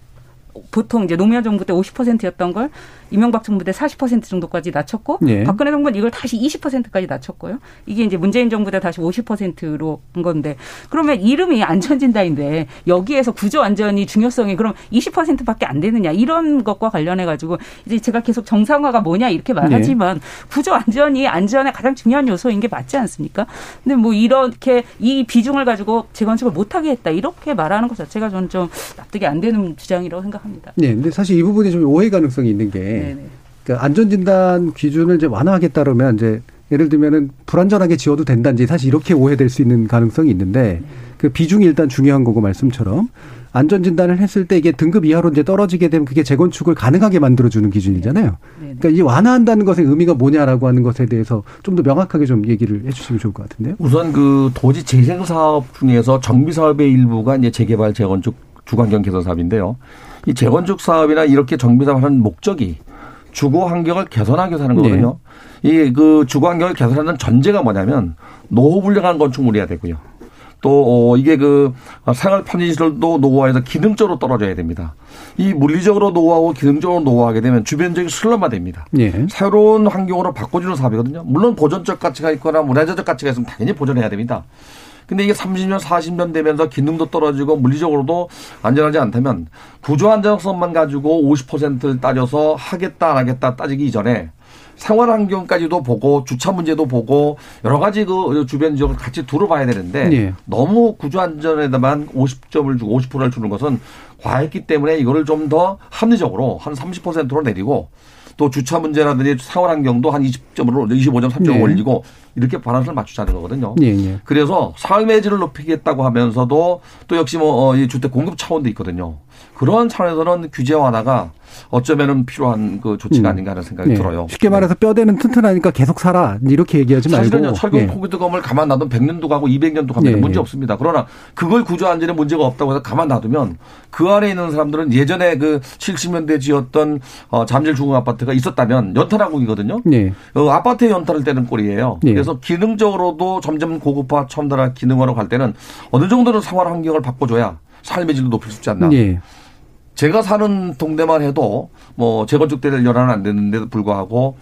보통 이제 노무현 정부 때 50%였던 걸 이명박 정부 때 40% 정도까지 낮췄고, 예. 박근혜 정부는 이걸 다시 20%까지 낮췄고요. 이게 이제 문재인 정부 때 다시 50%로 한 건데, 그러면 이름이 안전진단인데 여기에서 구조 안전이 중요성이 그럼 20%밖에 안 되느냐, 이런 것과 관련해 가지고 이제 제가 계속 정상화가 뭐냐 이렇게 말하지만, 예. 구조 안전이 안전의 가장 중요한 요소인 게 맞지 않습니까? 근데 뭐 이렇게 이 비중을 가지고 재건축을 못하게 했다 이렇게 말하는 것 자체가 저는 좀 납득이 안 되는 주장이라고 생각합니다. 네, 근데 사실 이 부분이 좀 오해 가능성이 있는 게, 그러니까 안전진단 기준을 이제 완화하겠다 그러면 이제 예를 들면은 불안전하게 지어도 된다든지 사실 이렇게 오해될 수 있는 가능성이 있는데, 그 비중이 일단 중요한 거고, 말씀처럼 안전진단을 했을 때 이게 등급 이하로 이제 떨어지게 되면 그게 재건축을 가능하게 만들어주는 기준이잖아요. 그러니까 이 완화한다는 것의 의미가 뭐냐라고 하는 것에 대해서 좀 더 명확하게 좀 얘기를 해 주시면 좋을 것 같은데요. 우선 그 도시 재생 사업 중에서 정비 사업의 일부가 이제 재개발, 재건축, 주거환경 개선 사업인데요. 이 재건축 사업이나 이렇게 정비 사업을 하는 목적이 주거 환경을 개선하기 위해서 하는 거거든요. 네. 이 그 주거 환경을 개선하는 전제가 뭐냐면 노후 불량한 건축물이어야 되고요. 또 이게 그 생활 편의 시설도 노후화해서 기능적으로 떨어져야 됩니다. 이 물리적으로 노후하고 기능적으로 노후하게 되면 주변적인 슬럼화됩니다. 예. 새로운 환경으로 바꿔주는 사업이거든요. 물론 보존적 가치가 있거나 문화재적 가치가 있으면 당연히 보존해야 됩니다. 근데 이게 30년, 40년 되면서 기능도 떨어지고 물리적으로도 안전하지 않다면 구조 안전성만 가지고 50%를 따져서 하겠다 안 하겠다 따지기 이전에 생활 환경까지도 보고 주차 문제도 보고 여러 가지 그 주변 지역을 같이 둘러봐야 되는데, 예. 너무 구조 안전에다만 50점을 주고 50%를 주는 것은 과했기 때문에 이거를 좀 더 합리적으로 한 30%로 내리고, 또 주차 문제라든지 생활 환경도 한 20점으로 25점, 3점 네. 올리고 이렇게 바란스를 맞추자는 거거든요. 네, 네. 그래서 삶의 질을 높이겠다고 하면서도 또 역시 이 주택 공급 차원도 있거든요. 그런 차원에서는 규제 완화가 어쩌면은 필요한 그 조치가 아닌가 하는 생각이 네. 들어요. 쉽게 말해서 뼈대는 튼튼하니까 계속 살아 이렇게 얘기하지 말고. 사실은요. 철근 포기드검을 가만 놔두면 100년도 가고 200년도 가면 네. 문제 없습니다. 그러나 그걸 구조 안전에 문제가 없다고 해서 가만 놔두면 그 안에 있는 사람들은 예전에 그 70년대 지었던 잠실 중흥 아파트가 있었다면 연탄화국이거든요. 네. 아파트에 연탄을 떼는 꼴이에요. 네. 그래서 기능적으로도 점점 고급화, 첨단화, 기능화로 갈 때는 어느 정도는 생활 환경을 바꿔줘야 삶의 질을 높일 수 있지 않나. 네. 제가 사는 동네만 해도 재건축될 여론은 안 되는데도 불구하고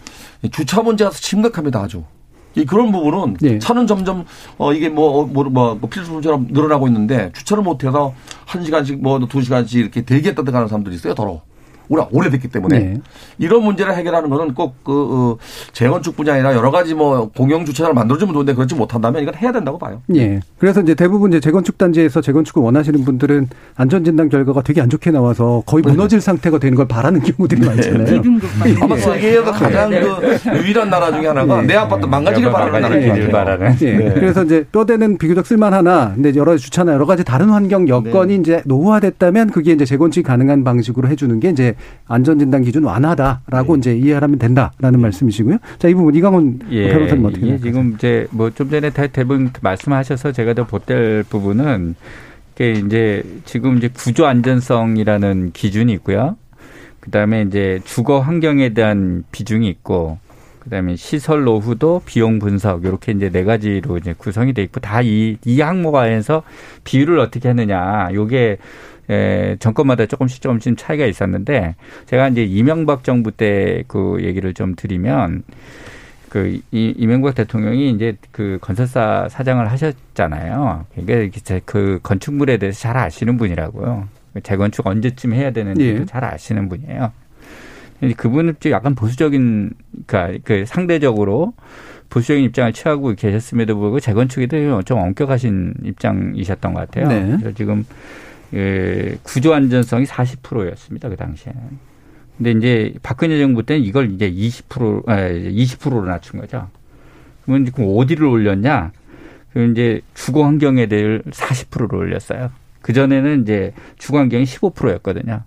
주차 문제가 심각합니다, 아주. 그런 부분은 네. 차는 점점 이게 필수품처럼 늘어나고 있는데 주차를 못해서 1시간씩 2시간씩 이렇게 대기했다든가 하는 사람들이 있어요, 더러. 오래됐기 때문에. 네. 이런 문제를 해결하는 거는 꼭 재건축 분야이나 여러 가지 공영 주차장을 만들어주면 좋은데 그렇지 못한다면 이건 해야 된다고 봐요. 네. 그래서 이제 대부분 이제 재건축 단지에서 재건축을 원하시는 분들은 안전진단 결과가 되게 안 좋게 나와서 거의 무너질 상태가 되는 걸 바라는 경우들이 많잖아요. 네. 아마 세계에서 가장 유일한 나라 중에 하나가 내 아파트 망가지길 바라는 나라예요. 네. 그래서 이제 뼈대는 비교적 쓸만하나, 근데 여러 주차나 여러 가지 다른 환경 여건이 이제 노후화됐다면 그게 이제 재건축이 가능한 방식으로 해주는 게 이제 안전진단 기준 완화다라고 이제 이해하면 된다라는 말씀이시고요. 자, 이 부분 이강훈 변호사님 어떻게 생각하세요? 지금 이제 좀 전에 대부분 말씀하셔서 제가 더 보탤 부분은 이제 지금 이제 구조 안전성이라는 기준이 있고요. 그다음에 이제 주거 환경에 대한 비중이 있고, 그다음에 시설 노후도 비용 분석, 이렇게 이제 네 가지로 이제 구성이 돼 있고, 다 이 항목 안에서 비율을 어떻게 하느냐, 요게 정권마다 조금씩 차이가 있었는데, 제가 이제 이명박 정부 때 그 얘기를 좀 드리면, 이명박 대통령이 이제 그 건설사 사장을 하셨잖아요. 그러니까 그 건축물에 대해서 잘 아시는 분이라고요. 재건축 언제쯤 해야 되는지도 잘 아시는 분이에요. 그분은 좀 약간 보수적인, 그러니까 그 상대적으로 보수적인 입장을 취하고 계셨음에도 불구하고 재건축에 대해서 좀 엄격하신 입장이셨던 것 같아요. 네. 그래서 지금 구조 안전성이 40%였습니다. 그 당시에. 근데 이제 박근혜 정부 때는 이걸 이제 20%로 낮춘 거죠. 그러면 지금 어디를 올렸냐? 그럼 이제 주거 환경에 대해 40%를 올렸어요. 그 전에는 이제 주거 환경이 15%였거든요.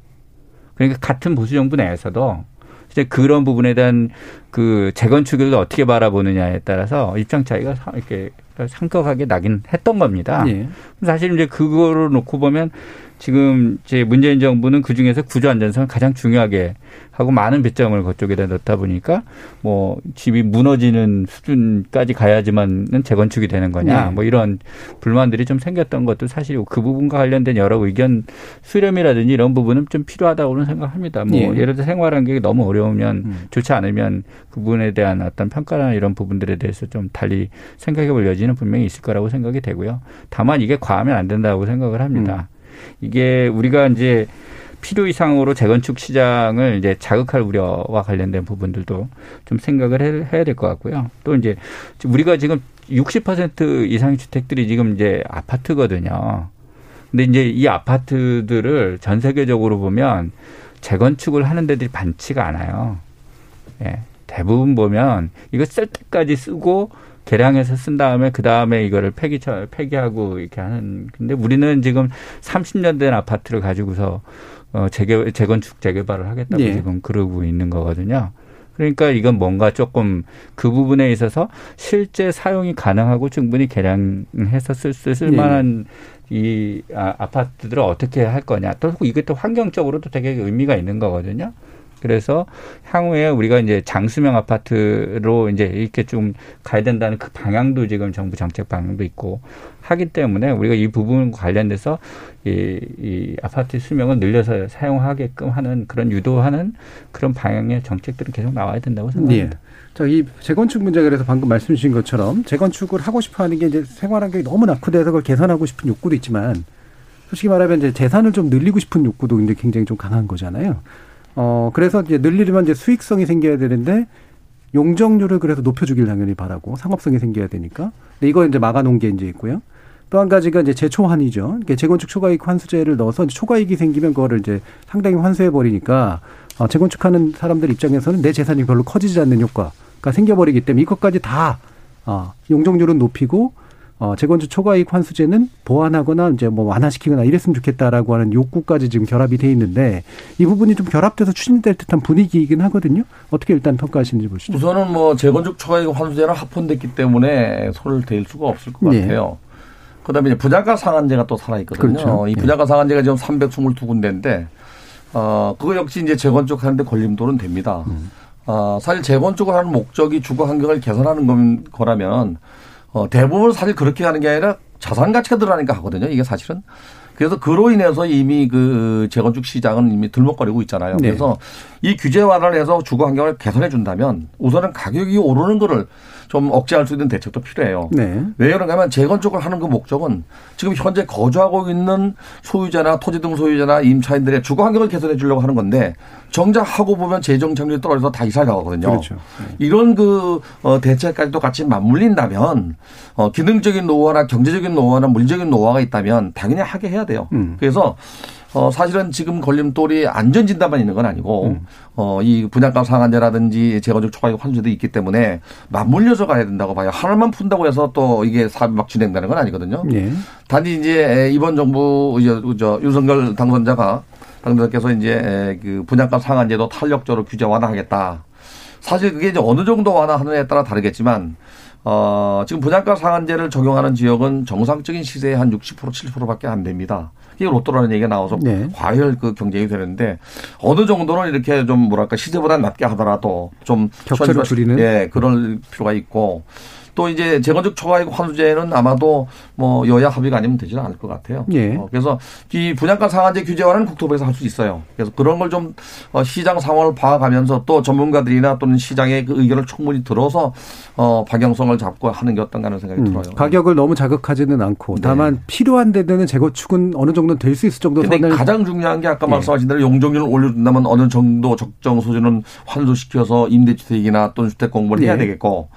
그러니까 같은 보수 정부 내에서도 이제 그런 부분에 대한 그 재건축을 어떻게 바라보느냐에 따라서 입장 차이가 이렇게 상격하게 나긴 했던 겁니다. 예. 사실 이제 그거를 놓고 보면 지금 이제 문재인 정부는 그 중에서 구조 안전성을 가장 중요하게 하고 많은 배점을 그쪽에다 넣다 보니까 뭐 집이 무너지는 수준까지 가야지만은 재건축이 되는 거냐, 네. 뭐 이런 불만들이 좀 생겼던 것도 사실이고 그 부분과 관련된 여러 의견 수렴이라든지 이런 부분은 좀 필요하다고는 생각합니다. 뭐 네. 예를 들어 생활환경이 너무 어려우면 좋지 않으면 그 부분에 대한 어떤 평가나 이런 부분들에 대해서 좀 달리 생각해 볼 여지는 분명히 있을 거라고 생각이 되고요. 다만 이게 과하면 안 된다고 생각을 합니다. 이게 우리가 이제 필요 이상으로 재건축 시장을 이제 자극할 우려와 관련된 부분들도 좀 생각을 해야 될 것 같고요. 또 이제 우리가 지금 60% 이상의 주택들이 지금 이제 아파트거든요. 근데 이제 이 아파트들을 전 세계적으로 보면 재건축을 하는 데들이 많지가 않아요. 예. 대부분 보면 이거 쓸 때까지 쓰고 개량해서 쓴 다음에 그 다음에 이거를 폐기하고 이렇게 하는. 근데 우리는 지금 30년 된 아파트를 가지고서 재건축 재개발을 하겠다고 네. 지금 그러고 있는 거거든요. 그러니까 이건 뭔가 조금 그 부분에 있어서 실제 사용이 가능하고 충분히 개량해서 쓸만한 네. 이 아파트들을 어떻게 할 거냐. 또 이것도 환경적으로도 되게 의미가 있는 거거든요. 그래서 향후에 우리가 이제 장수명 아파트로 이제 이렇게 좀 가야 된다는 그 방향도 지금 정부 정책 방향도 있고 하기 때문에 우리가 이 부분과 관련돼서 이 아파트 수명을 늘려서 사용하게끔 하는 그런 유도하는 그런 방향의 정책들은 계속 나와야 된다고 생각합니다. 네. 자, 이 재건축 문제 그래서 방금 말씀 주신 것처럼 재건축을 하고 싶어 하는 게 이제 생활환경이 너무 낙후돼서 그걸 개선하고 싶은 욕구도 있지만 솔직히 말하면 이제 재산을 좀 늘리고 싶은 욕구도 이제 굉장히 좀 강한 거잖아요. 그래서 이제 늘리려면 이제 수익성이 생겨야 되는데 용적률을 그래서 높여주길 당연히 바라고 상업성이 생겨야 되니까. 근데 이거 이제 막아놓은 게 이제 있고요. 또 한 가지가 이제 재초환이죠. 그러니까 재건축 초과이익 환수제를 넣어서 이제 초과이익이 생기면 그거를 이제 상당히 환수해버리니까 재건축하는 사람들 입장에서는 내 재산이 별로 커지지 않는 효과가 생겨버리기 때문에 이것까지 다 용적률은 높이고 재건축 초과이익 환수제는 보완하거나 이제 뭐 완화시키거나 이랬으면 좋겠다라고 하는 욕구까지 지금 결합이 돼 있는데 이 부분이 좀 결합돼서 추진될 듯한 분위기이긴 하거든요. 어떻게 일단 평가하시는지 보시죠. 우선은 뭐 재건축 초과이익 환수제랑 합헌됐기 때문에 손을 대일 수가 없을 것 같아요. 네. 그다음에 이제 부자가 상한제가 또 살아있거든요. 그렇죠. 이 부자가 상한제가 지금 322군데인데 그거 역시 이제 재건축하는데 걸림돌은 됩니다. 사실 재건축을 하는 목적이 주거 환경을 개선하는 거라면 대부분 사실 그렇게 하는 게 아니라 자산 가치가 늘어나니까 하거든요. 이게 사실은. 그래서 그로 인해서 이미 그 재건축 시장은 이미 들먹거리고 있잖아요. 네. 그래서 이 규제 완화를 해서 주거 환경을 개선해 준다면 우선은 가격이 오르는 거를 좀 억제할 수 있는 대책도 필요해요. 네. 왜 그런가 하면 재건축을 하는 그 목적은 지금 현재 거주하고 있는 소유자나 토지 등 소유자나 임차인들의 주거 환경을 개선해 주려고 하는 건데 정작 하고 보면 재정 창률이 떨어져서 다 이사 가거든요. 그렇죠. 네. 이런 그 대책까지도 같이 맞물린다면 기능적인 노후화나 경제적인 노후화나 물리적인 노후화가 있다면 당연히 하게 해야 돼요. 그래서 사실은 지금 걸림돌이 안전진단만 있는 건 아니고 이 분양가 상한제라든지 재건축 초과이익 환수제도 있기 때문에 맞물려서 가야 된다고 봐요. 하나만 푼다고 해서 또 이게 사업이 막 진행되는 건 아니거든요. 네. 단지 이제 이번 정부 이제 윤석열 당선자께서 이제 그 분양가 상한제도 탄력적으로 규제 완화하겠다. 사실 그게 이제 어느 정도 완화하느냐에 따라 다르겠지만 지금 분양가 상한제를 적용하는 지역은 정상적인 시세의 한 60% 70%밖에 안 됩니다. 이게 로또라는 얘기가 나와서 네. 과열 그 경쟁이 되는데 어느 정도는 이렇게 좀 시세보다 낮게 하더라도 좀 격차를 줄이는 그럴 필요가 있고 또 이제 재건축 초과이익 환수제는 아마도 뭐 여야 합의가 아니면 되지는 않을 것 같아요. 예. 그래서 이 분양가 상한제 규제화는 국토부에서 할 수 있어요. 그래서 그런 걸 좀 시장 상황을 봐가면서 또 전문가들이나 또는 시장의 그 의견을 충분히 들어서 방향성을 잡고 하는 게 어떤가 하는 생각이 들어요. 가격을 너무 자극하지는 않고 다만 네. 필요한 데는 재건축은 어느 정도는 될 수 있을 정도. 그런데 가장 중요한 게 아까 말씀하신 대로 용적률을 올려준다면 어느 정도 적정 수준은 환수시켜서 임대주택이나 또는 주택 공모를 해야 되겠고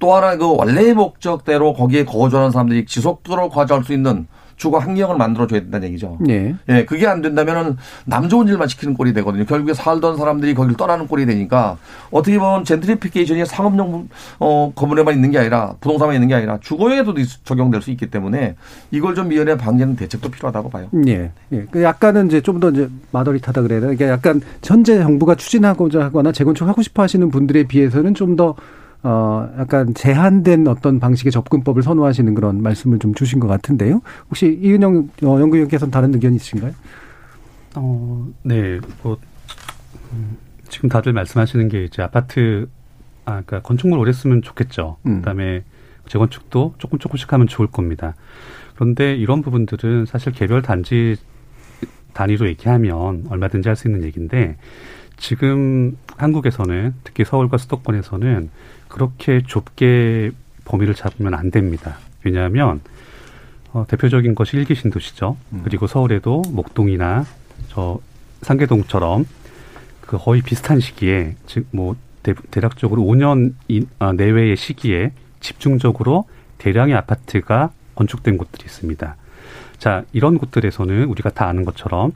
또 하나 그 원래의 목적대로 거기에 거주하는 사람들이 지속적으로 거주할 수 있는 주거 환경을 만들어줘야 된다는 얘기죠. 네. 예, 그게 안 된다면은 남 좋은 일만 시키는 꼴이 되거든요. 결국에 살던 사람들이 거기를 떠나는 꼴이 되니까 어떻게 보면 젠트리피케이션이 상업용 건물에만 있는 게 아니라 부동산에 있는 게 아니라 주거에도 적용될 수 있기 때문에 이걸 좀 미연에 방지하는 대책도 필요하다고 봐요. 네. 예. 약간은 이제 좀 더 이제 마더리타다 그래야 되나? 그러니까 약간 현재 정부가 추진하고자 하거나 재건축하고 싶어 하시는 분들에 비해서는 좀 더 약간 제한된 어떤 방식의 접근법을 선호하시는 그런 말씀을 좀 주신 것 같은데요. 혹시 이은형 연구위원께서는 다른 의견 있으신가요? 네. 지금 다들 말씀하시는 게 이제 아파트, 그러니까 건축물 오래 쓰면 좋겠죠. 그다음에 재건축도 조금씩 하면 좋을 겁니다. 그런데 이런 부분들은 사실 개별 단지 단위로 얘기하면 얼마든지 할 수 있는 얘기인데 지금 한국에서는 특히 서울과 수도권에서는 그렇게 좁게 범위를 잡으면 안 됩니다. 왜냐하면 대표적인 것이 1기 신도시죠. 그리고 서울에도 목동이나 저 상계동처럼 그 거의 비슷한 시기에 즉 뭐 대략적으로 5년 내외의 시기에 집중적으로 대량의 아파트가 건축된 곳들이 있습니다. 자, 이런 곳들에서는 우리가 다 아는 것처럼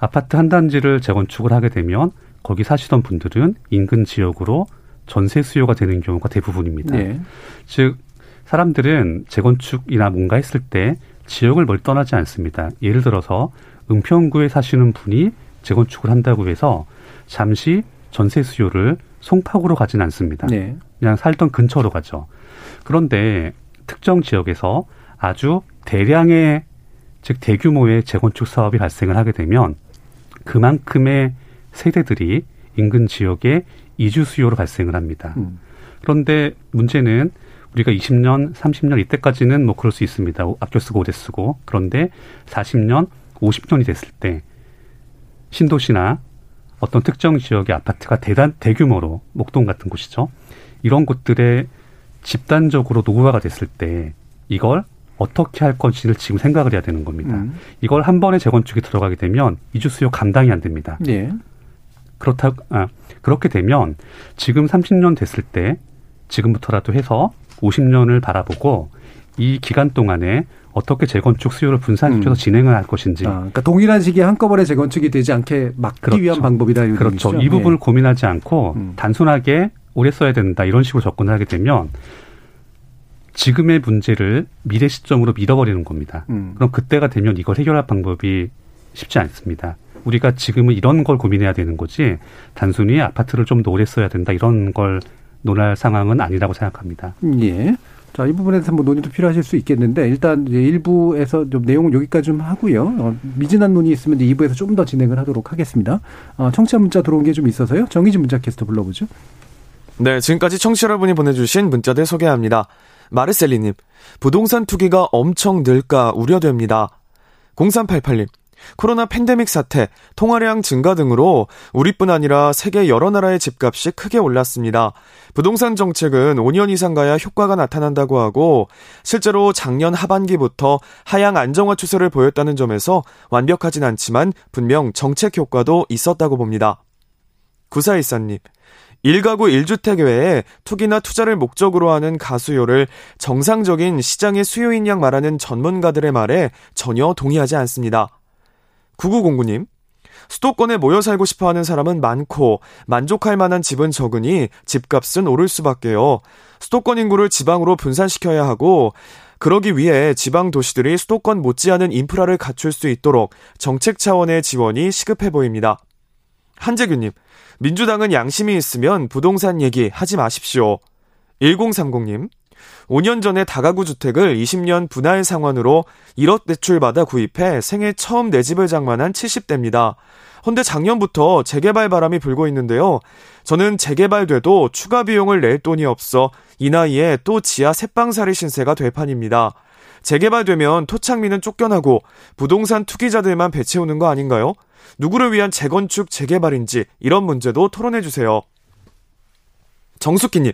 아파트 한 단지를 재건축을 하게 되면 거기 사시던 분들은 인근 지역으로 전세 수요가 되는 경우가 대부분입니다. 네. 즉 사람들은 재건축이나 뭔가 했을 때 지역을 멀리 떠나지 않습니다. 예를 들어서 은평구에 사시는 분이 재건축을 한다고 해서 잠시 전세 수요를 송파구로 가진 않습니다. 네. 그냥 살던 근처로 가죠. 그런데 특정 지역에서 아주 대량의 즉 대규모의 재건축 사업이 발생을 하게 되면 그만큼의 세대들이 인근 지역에 이주 수요로 발생을 합니다. 그런데 문제는 우리가 20년, 30년 이때까지는 뭐 그럴 수 있습니다. 아껴 쓰고 오래 쓰고. 그런데 40년, 50년이 됐을 때 신도시나 어떤 특정 지역의 아파트가 대규모로 목동 같은 곳이죠. 이런 곳들에 집단적으로 노후화가 됐을 때 이걸 어떻게 할 건지를 지금 생각을 해야 되는 겁니다. 이걸 한 번에 재건축에 들어가게 되면 이주 수요 감당이 안 됩니다. 예. 그렇게 되면 지금 30년 됐을 때 지금부터라도 해서 50년을 바라보고 이 기간 동안에 어떻게 재건축 수요를 분산시켜서 진행을 할 것인지. 그러니까 동일한 시기에 한꺼번에 재건축이 되지 않게 막기 위한 방법이다. 이런 그렇죠. 얘기죠? 이 부분을 고민하지 않고 단순하게 오래 써야 된다. 이런 식으로 접근을 하게 되면 지금의 문제를 미래 시점으로 밀어버리는 겁니다. 그럼 그때가 되면 이걸 해결할 방법이 쉽지 않습니다. 우리가 지금은 이런 걸 고민해야 되는 거지 단순히 아파트를 좀 더 오래 써야 된다 이런 걸 논할 상황은 아니라고 생각합니다. 예. 자, 이 부분에서 뭐 논의도 필요하실 수 있겠는데 일단 이제 1부에서 좀 내용은 여기까지 좀 하고요. 미진한 논의 있으면 이제 2부에서 좀 더 진행을 하도록 하겠습니다. 청취자 문자 들어온 게 좀 있어서요. 정의진 문자캐스터 불러보죠. 네, 지금까지 청취자 여러분이 보내주신 문자들 소개합니다. 마르셀리님, 부동산 투기가 엄청 늘까 우려됩니다. 0388님, 코로나 팬데믹 사태, 통화량 증가 등으로 우리뿐 아니라 세계 여러 나라의 집값이 크게 올랐습니다. 부동산 정책은 5년 이상 가야 효과가 나타난다고 하고 실제로 작년 하반기부터 하향 안정화 추세를 보였다는 점에서 완벽하진 않지만 분명 정책 효과도 있었다고 봅니다. 9414님, 1가구 1주택 외에 투기나 투자를 목적으로 하는 가수요를 정상적인 시장의 수요인 양 말하는 전문가들의 말에 전혀 동의하지 않습니다. 9909님, 수도권에 모여 살고 싶어하는 사람은 많고 만족할 만한 집은 적으니 집값은 오를 수밖에요. 수도권 인구를 지방으로 분산시켜야 하고 그러기 위해 지방 도시들이 수도권 못지않은 인프라를 갖출 수 있도록 정책 차원의 지원이 시급해 보입니다. 한재규님, 민주당은 양심이 있으면 부동산 얘기 하지 마십시오. 1030님, 5년 전에 다가구 주택을 20년 분할 상환으로 1억 대출받아 구입해 생애 처음 내 집을 장만한 70대입니다. 헌데 작년부터 재개발 바람이 불고 있는데요. 저는 재개발돼도 추가 비용을 낼 돈이 없어 이 나이에 또 지하 셋방살이 신세가 될 판입니다. 재개발되면 토착민은 쫓겨나고 부동산 투기자들만 배채우는 거 아닌가요? 누구를 위한 재건축, 재개발인지 이런 문제도 토론해주세요. 정숙기님,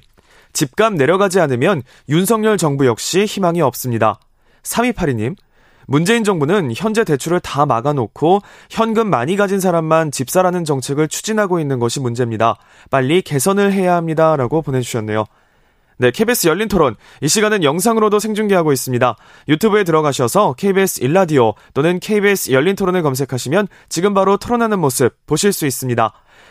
집값 내려가지 않으면 윤석열 정부 역시 희망이 없습니다. 3282님, 문재인 정부는 현재 대출을 다 막아놓고 현금 많이 가진 사람만 집 사라는 정책을 추진하고 있는 것이 문제입니다. 빨리 개선을 해야 합니다. 라고 보내주셨네요. 네, KBS 열린토론 이 시간은 영상으로도 생중계하고 있습니다. 유튜브에 들어가셔서 KBS 일라디오 또는 KBS 열린토론을 검색하시면 지금 바로 토론하는 모습 보실 수 있습니다.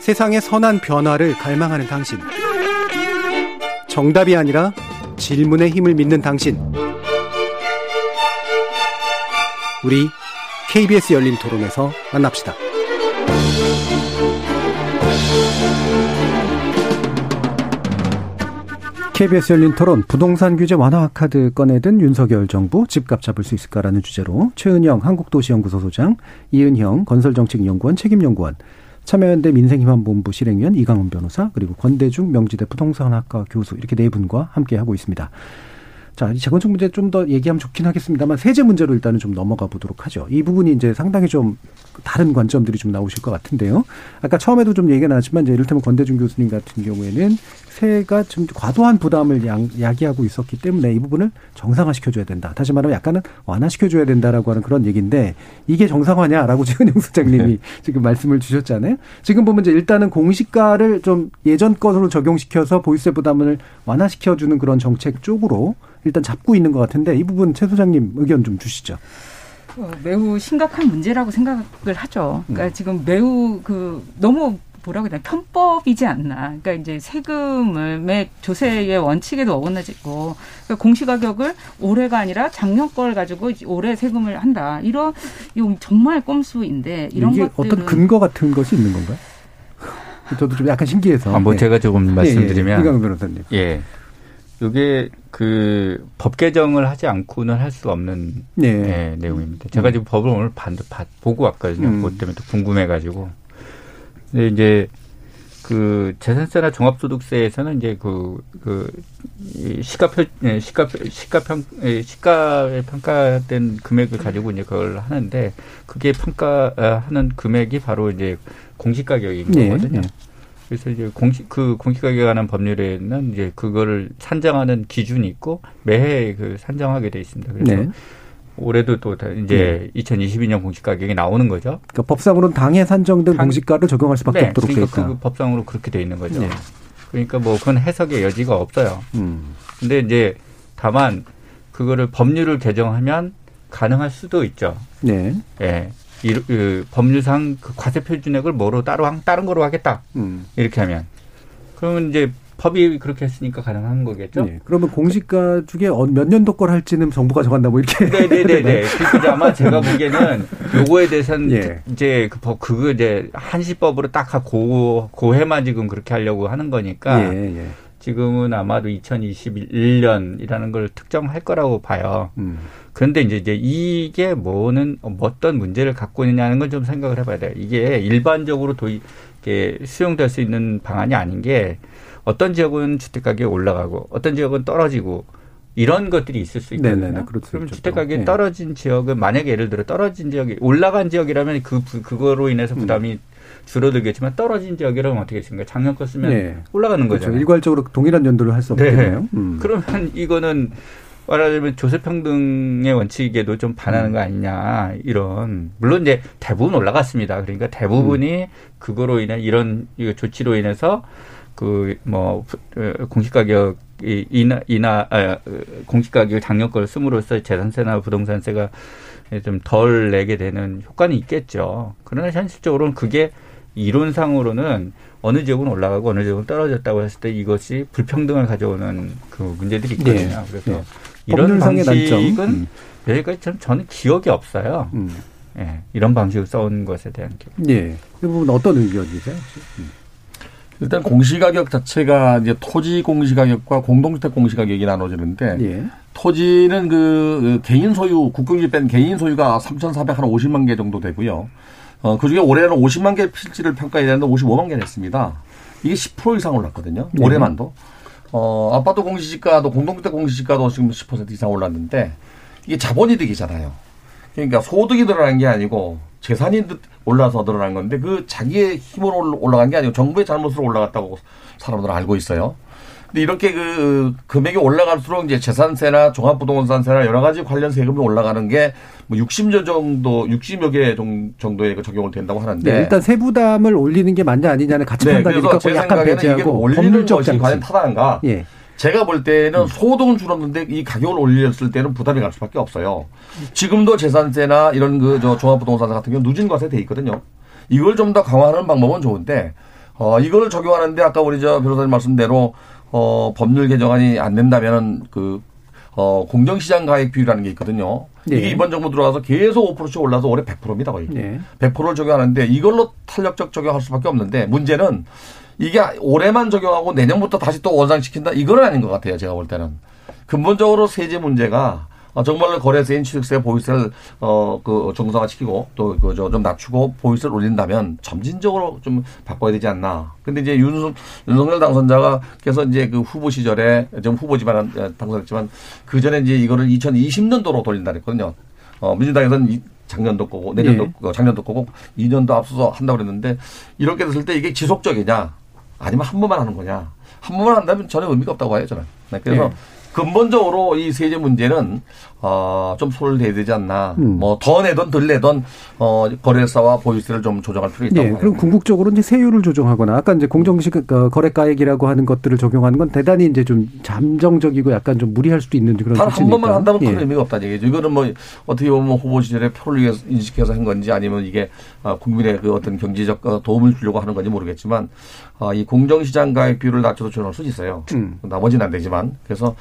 세상의 선한 변화를 갈망하는 당신, 정답이 아니라 질문의 힘을 믿는 당신, 우리 KBS 열린 토론에서 만납시다. KBS 열린 토론, 부동산 규제 완화 카드 꺼내든 윤석열 정부 집값 잡을 수 있을까라는 주제로 최은영 한국도시연구소 소장, 이은형 건설정책연구원 책임연구원, 참여연대 민생희망본부 실행위원 이강훈 변호사, 그리고 권대중 명지대 부동산학과 교수, 이렇게 네 분과 함께하고 있습니다. 자, 이 재건축 문제 좀 더 얘기하면 좋긴 하겠습니다만 세제 문제로 일단은 좀 넘어가 보도록 하죠. 이 부분이 이제 상당히 좀 다른 관점들이 좀 나오실 것 같은데요. 아까 처음에도 좀 얘기가 나왔지만 이제 이를테면 권대중 교수님 같은 경우에는 세가 좀 과도한 부담을 야기하고 있었기 때문에 이 부분을 정상화시켜줘야 된다. 다시 말하면 약간은 완화시켜줘야 된다라고 하는 그런 얘기인데 이게 정상화냐라고 최은영 소장님이 네. 지금 말씀을 주셨잖아요. 지금 보면 이제 일단은 공시가를 좀 예전 것으로 적용시켜서 보유세 부담을 완화시켜주는 그런 정책 쪽으로 일단 잡고 있는 것 같은데 이 부분 최 소장님 의견 좀 주시죠. 매우 심각한 문제라고 생각을 하죠. 그러니까 지금 매우 너무 편법이지 않나. 그러니까 이제 세금의 조세의 원칙에도 어긋나지고, 그러니까 공시가격을 올해가 아니라 작년 걸 가지고 올해 세금을 한다. 이런 정말 꼼수인데 이런 이게 것들은 어떤 근거 같은 것이 있는 건가요? 저도 좀 약간 신기해서. 제가 조금 말씀드리면 이강훈 변호사님. 예. 이게 법 개정을 하지 않고는 할 수 없는 네, 내용입니다. 제가 지금 법을 오늘 보고 왔거든요. 그것 때문에 또 궁금해가지고. 근데 이제 재산세나 종합소득세에서는 이제 시가에 평가된 금액을 가지고 이제 그걸 하는데 그게 평가하는 금액이 바로 이제 공시가격인 거거든요. 네. 그래서 이제 공시가격에 관한 법률에는 이제 그거를 산정하는 기준이 있고 매해 산정하게 돼 있습니다. 그래서 네. 올해도 또 이제 2022년 공시가격이 나오는 거죠. 그러니까 법상으로는 당해 산정된 공시가를 적용할 수밖에 없도록 되어 있다. 그러니까 법상으로 그렇게 돼 있는 거죠. 네. 그러니까 그건 해석의 여지가 없어요. 근데 이제 다만 그거를 법률을 개정하면 가능할 수도 있죠. 네. 네. 법률상 과세 표준액을 뭐로 다른 거로 하겠다. 이렇게 하면. 그러면 이제 법이 그렇게 했으니까 가능한 거겠죠? 네. 그러면 공시가 중에 몇 년도 걸 할지는 정부가 정한다 뭐 이렇게. 네네네. 그래서 아마 제가 보기에는 요거에 대해서는 네. 이제 그거 이제 한시법으로 딱 고해만 지금 그렇게 하려고 하는 거니까. 네, 네. 지금은 아마도 2021년이라는 걸 특정할 거라고 봐요. 그런데 이제 이게 어떤 문제를 갖고 있느냐는 건 좀 생각을 해봐야 돼요. 이게 일반적으로 수용될 수 있는 방안이 아닌 게 어떤 지역은 주택가격이 올라가고 어떤 지역은 떨어지고 이런 것들이 있을 수 있거든요. 네네네, 그렇죠. 그럼 주택가격이 네. 떨어진 지역은 만약에 예를 들어 떨어진 지역이 올라간 지역이라면 그거로 인해서 부담이 줄어들겠지만 떨어진 지역이라면 어떻게 쓰는가? 작년 거 쓰면 올라가는 거죠. 그렇죠. 일괄적으로 동일한 연도를 할 수 없겠네요. 그러면 이거는 말하자면 조세평등의 원칙에도 좀 반하는 거 아니냐, 이런. 물론 이제 대부분 올라갔습니다. 그러니까 대부분이 그거로 인해 이런 조치로 인해서 그 뭐 공시가격 공시가격 작년걸 씀으로써 재산세나 부동산세가 좀 덜 내게 되는 효과는 있겠죠. 그러나 현실적으로는 그게 이론상으로는 어느 지역은 올라가고 어느 지역은 떨어졌다고 했을 때 이것이 불평등을 가져오는 그 문제들이 있거든요. 네. 그래서 네. 이런 방식은 여기까지 저는 기억이 없어요. 네. 이런 방식을 써온 것에 대한 기억. 네. 이 부분 어떤 의견이세요? 일단 공시가격 자체가 이제 토지 공시가격과 공동주택 공시가격이 나눠지는데 예. 토지는 그 개인 소유, 국공지 뺀 개인 소유가 3,450만 개 정도 되고요. 그중에 올해는 50만 개 필지를 평가해야 되는데 55만 개 냈습니다. 이게 10% 이상 올랐거든요. 올해만도. 아파트 공시지가도 공동주택 공시지가도 지금 10% 이상 올랐는데 이게 자본이득이잖아요. 그러니까 소득이 늘어난 게 아니고 재산이 올라서 늘어난 건데 그 자기의 힘으로 올라간 게 아니고 정부의 잘못으로 올라갔다고 사람들은 알고 있어요. 근데 이렇게 그 금액이 올라갈수록 이제 재산세나 종합부동산세나 여러 가지 관련 세금이 올라가는 게 뭐 60여 정도, 60여 개 정도에 적용을 된다고 하는데 네, 일단 세부담을 올리는 게 맞냐 아니냐는 같이 판단이니까 네, 약간 배제하고 법률적 것이 장치. 과연 타당한가? 예. 제가 볼 때는 소득은 줄었는데 이 가격을 올렸을 때는 부담이 갈 수밖에 없어요. 지금도 재산세나 이런 그 종합부동산세 같은 경우 누진 과세 돼 있거든요. 이걸 좀 더 강화하는 방법은 좋은데 이거를 적용하는데 아까 우리 저 변호사님 말씀대로 법률 개정안이 안 된다면은 그 공정시장 가액 비율이라는 게 있거든요. 네. 이게 이번 정부 들어와서 계속 5%씩 올라서 올해 100%입니다 거의. 네. 100%를 적용하는데 이걸로 탄력적 적용할 수밖에 없는데 문제는. 이게 올해만 적용하고 내년부터 다시 또 원상시킨다? 이건 아닌 것 같아요. 제가 볼 때는. 근본적으로 세제 문제가 정말로 거래세인 취득세, 보유세를 정상화시키고 또 좀 낮추고 보유세를 올린다면 점진적으로 좀 바꿔야 되지 않나. 근데 이제 윤석열 당선자가 그래서 이제 그 후보 시절에 좀 후보지만 당선했지만 그 전에 이제 이거를 2020년도로 돌린다 그랬거든요. 민주당에서는 작년도 거고 내년도 예. 작년도 거고 2년도 앞서서 한다고 그랬는데 이렇게 됐을 때 이게 지속적이냐 아니면 한 번만 하는 거냐 한 번만 한다면 전혀 의미가 없다고 봐요 저는. 그래서 예. 근본적으로 이 세제 문제는 좀 손을 대야 되지 않나. 뭐 더 내던 덜 내던 거래사와 보유세를 좀 조정할 필요가 있다고. 네, 봐요. 그럼 궁극적으로 이제 세율을 조정하거나 아까 이제 공정식 거래가액이라고 하는 것들을 적용하는 건 대단히 이제 좀 잠정적이고 약간 좀 무리할 수도 있는 그런. 단 한 번만 한다면 큰 예. 의미가 없다는 얘기죠. 이거는 뭐 어떻게 보면 후보 시절에 표를 위해서 인식해서 한 건지 아니면 이게 국민의 그 어떤 경제적 도움을 주려고 하는 건지 모르겠지만 이 공정시장 가액 비율을 낮춰도 조정할 수 있어요. 나머지는 안 되지만 그래서.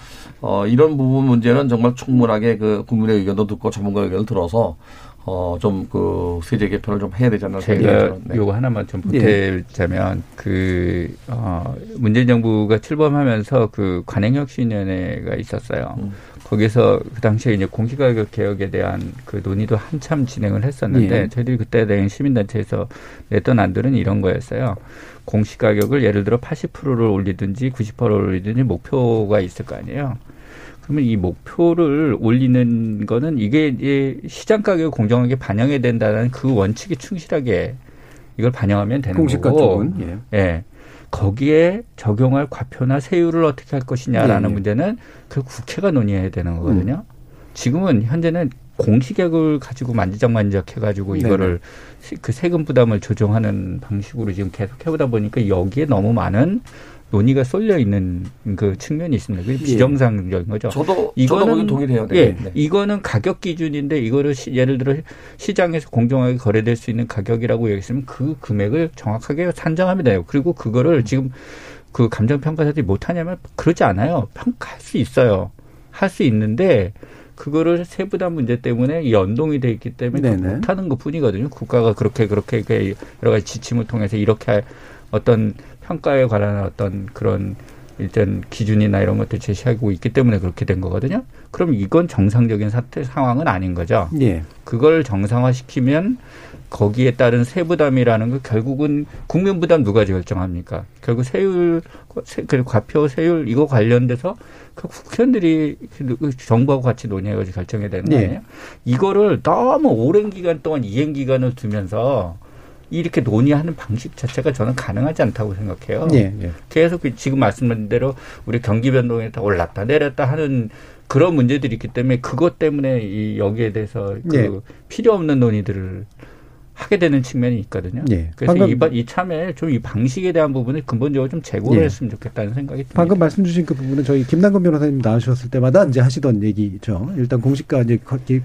이런 부분 문제는 정말 충분하게 그 국민의 의견도 듣고 전문가 의견을 들어서 좀 그 세제 개편을 좀 해야 되지 않나 생각합니다. 제가 요거 하나만 좀 보태자면 그 문재인 정부가 출범하면서 그 관행혁신위원회가 있었어요. 거기서 그 당시에 이제 공시가격 개혁에 대한 그 논의도 한참 진행을 했었는데 저희들이 그때 낸 시민단체에서 냈던 안들은 이런 거였어요. 공시가격을 예를 들어 80%를 올리든지 90%를 올리든지 목표가 있을 거 아니에요. 그러면 이 목표를 올리는 거는 이게 이제 시장가격을 공정하게 반영해야 된다는 그 원칙에 충실하게 이걸 반영하면 되는 공시가 거고. 공시가 쪽은. 예. 예. 거기에 적용할 과표나 세율을 어떻게 할 것이냐라는 문제는 그 국회가 논의해야 되는 거거든요. 지금은 현재는 공시격을 가지고 만지작만지작 해가지고 이거를 그 세금 부담을 조정하는 방식으로 지금 계속 해보다 보니까 여기에 너무 많은 논의가 쏠려 있는 그 측면이 있습니다. 그게 비정상적인 거죠. 저도 동의해요. 네. 예, 네. 이거는 가격 기준인데 이거를 예를 들어 시장에서 공정하게 거래될 수 있는 가격이라고 얘기했으면 그 금액을 정확하게 산정하면 돼요. 그리고 그거를 지금 그 감정평가사들이 못하냐면 그렇지 않아요. 평가할 수 있어요. 할 수 있는데 그거를 세부담 문제 때문에 연동이 돼 있기 때문에 못하는 것뿐이거든요. 국가가 그렇게 여러 가지 지침을 통해서 이렇게 어떤 평가에 관한 어떤 그런 일단 기준이나 이런 것들 제시하고 있기 때문에 그렇게 된 거거든요. 그럼 이건 정상적인 상황은 아닌 거죠. 예. 그걸 정상화시키면 거기에 따른 세부담이라는 거 결국은 국민 부담 누가 결정합니까? 결국 세율, 그리고 과표 세율 이거 관련돼서 그 국회의원들이 정부하고 같이 논의해가지고 결정해야 되는 거 아니에요? 이거를 너무 오랜 기간 동안 이행 기간을 두면서 이렇게 논의하는 방식 자체가 저는 가능하지 않다고 생각해요. 예, 예. 계속 지금 말씀드린 대로 우리 경기 변동에 다 올랐다 내렸다 하는 그런 문제들이 있기 때문에 그것 때문에 이 여기에 대해서 그 예. 필요 없는 논의들을 하게 되는 측면이 있거든요. 예. 그래서 이참에 좀 이 방식에 대한 부분을 근본적으로 좀 제고를 예. 했으면 좋겠다는 생각이 듭니다. 방금 말씀 주신 그 부분은 저희 김남근 변호사님 나오셨을 때마다 이제 하시던 얘기죠. 일단 공시가 이제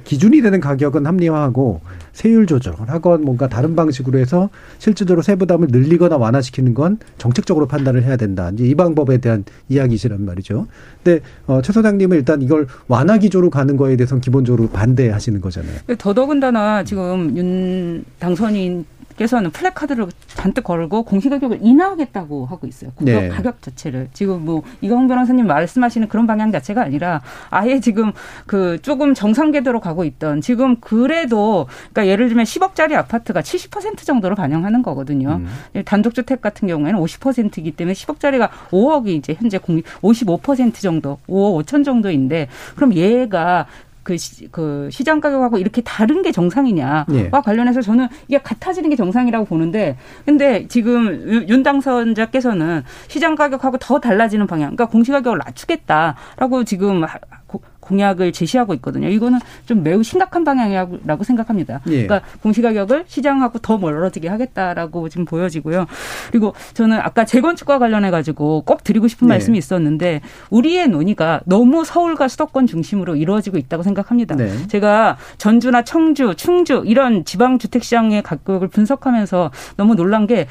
기준이 되는 가격은 합리화하고 세율 조절하건 뭔가 다른 방식으로 해서 실질적으로 세부담을 늘리거나 완화시키는 건 정책적으로 판단을 해야 된다. 이제 이 방법에 대한 이야기시란 말이죠. 근데 최 소장님은 일단 이걸 완화 기조로 가는 거에 대해서는 기본적으로 반대하시는 거잖아요. 더더군다나 지금 윤 당선인께서는 플래카드를 잔뜩 걸고 공시가격을 인하하겠다고 하고 있어요. 네. 가격 자체를. 지금 뭐 이강훈 변호사님 말씀하시는 그런 방향 자체가 아니라 아예 지금 그 조금 정상 궤도로 가고 있던 지금 그래도 그러니까 예를 들면 10억짜리 아파트가 70% 정도로 반영하는 거거든요. 단독주택 같은 경우에는 50%이기 때문에 10억짜리가 5억이 이제 현재 55% 정도 5억 5천 정도인데 그럼 얘가 그 시장 가격하고 이렇게 다른 게 정상이냐와 예. 관련해서 저는 이게 같아지는 게 정상이라고 보는데 근데 지금 윤 당선자께서는 시장 가격하고 더 달라지는 방향 그러니까 공시가격을 낮추겠다라고 지금 공약을 제시하고 있거든요. 이거는 좀 매우 심각한 방향이라고 생각합니다. 예. 그러니까 공시가격을 시장하고 더 멀어지게 하겠다라고 지금 보여지고요. 그리고 저는 아까 재건축과 관련해가지고 꼭 드리고 싶은 예. 말씀이 있었는데 우리의 논의가 너무 서울과 수도권 중심으로 이루어지고 있다고 생각합니다. 네. 제가 전주나 청주, 충주 이런 지방주택시장의 가격을 분석하면서 너무 놀란 게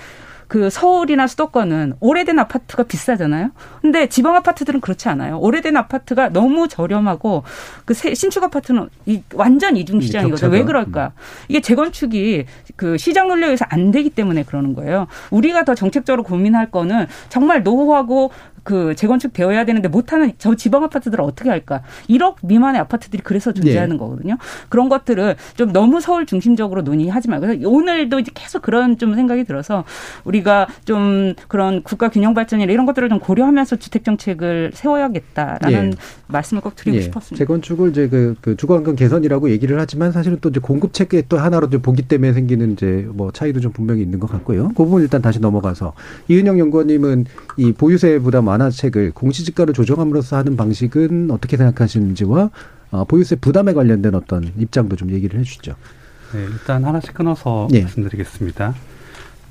그 서울이나 수도권은 오래된 아파트가 비싸잖아요. 근데 지방 아파트들은 그렇지 않아요. 오래된 아파트가 너무 저렴하고 그 신축 아파트는 완전 이중 시장이거든요. 왜 그럴까? 이게 재건축이 그 시장 논리에 의해서 안 되기 때문에 그러는 거예요. 우리가 더 정책적으로 고민할 거는 정말 노후하고 그 재건축 되어야 되는데 못하는 저 지방 아파트들을 어떻게 할까? 1억 미만의 아파트들이 그래서 존재하는 네. 거거든요. 그런 것들을 좀 너무 서울 중심적으로 논의하지 말고 그래서 오늘도 이제 계속 그런 좀 생각이 들어서 우리가 좀 그런 국가 균형 발전이나 이런 것들을 좀 고려하면서 주택 정책을 세워야겠다라는 네. 말씀을 꼭 드리고 네. 싶었습니다. 재건축을 이제 그 주거 환경 개선이라고 얘기를 하지만 사실은 또 이제 공급 체계 또 하나로 좀 보기 때문에 생기는 이제 뭐 차이도 좀 분명히 있는 것 같고요. 그 부분 일단 다시 넘어가서 이은형 연구원님은 이 보유세 부담 완화책을 공시지가를 조정함으로써 하는 방식은 어떻게 생각하시는지와 보유세 부담에 관련된 어떤 입장도 좀 얘기를 해 주시죠. 네, 일단 하나씩 끊어서 네. 말씀드리겠습니다.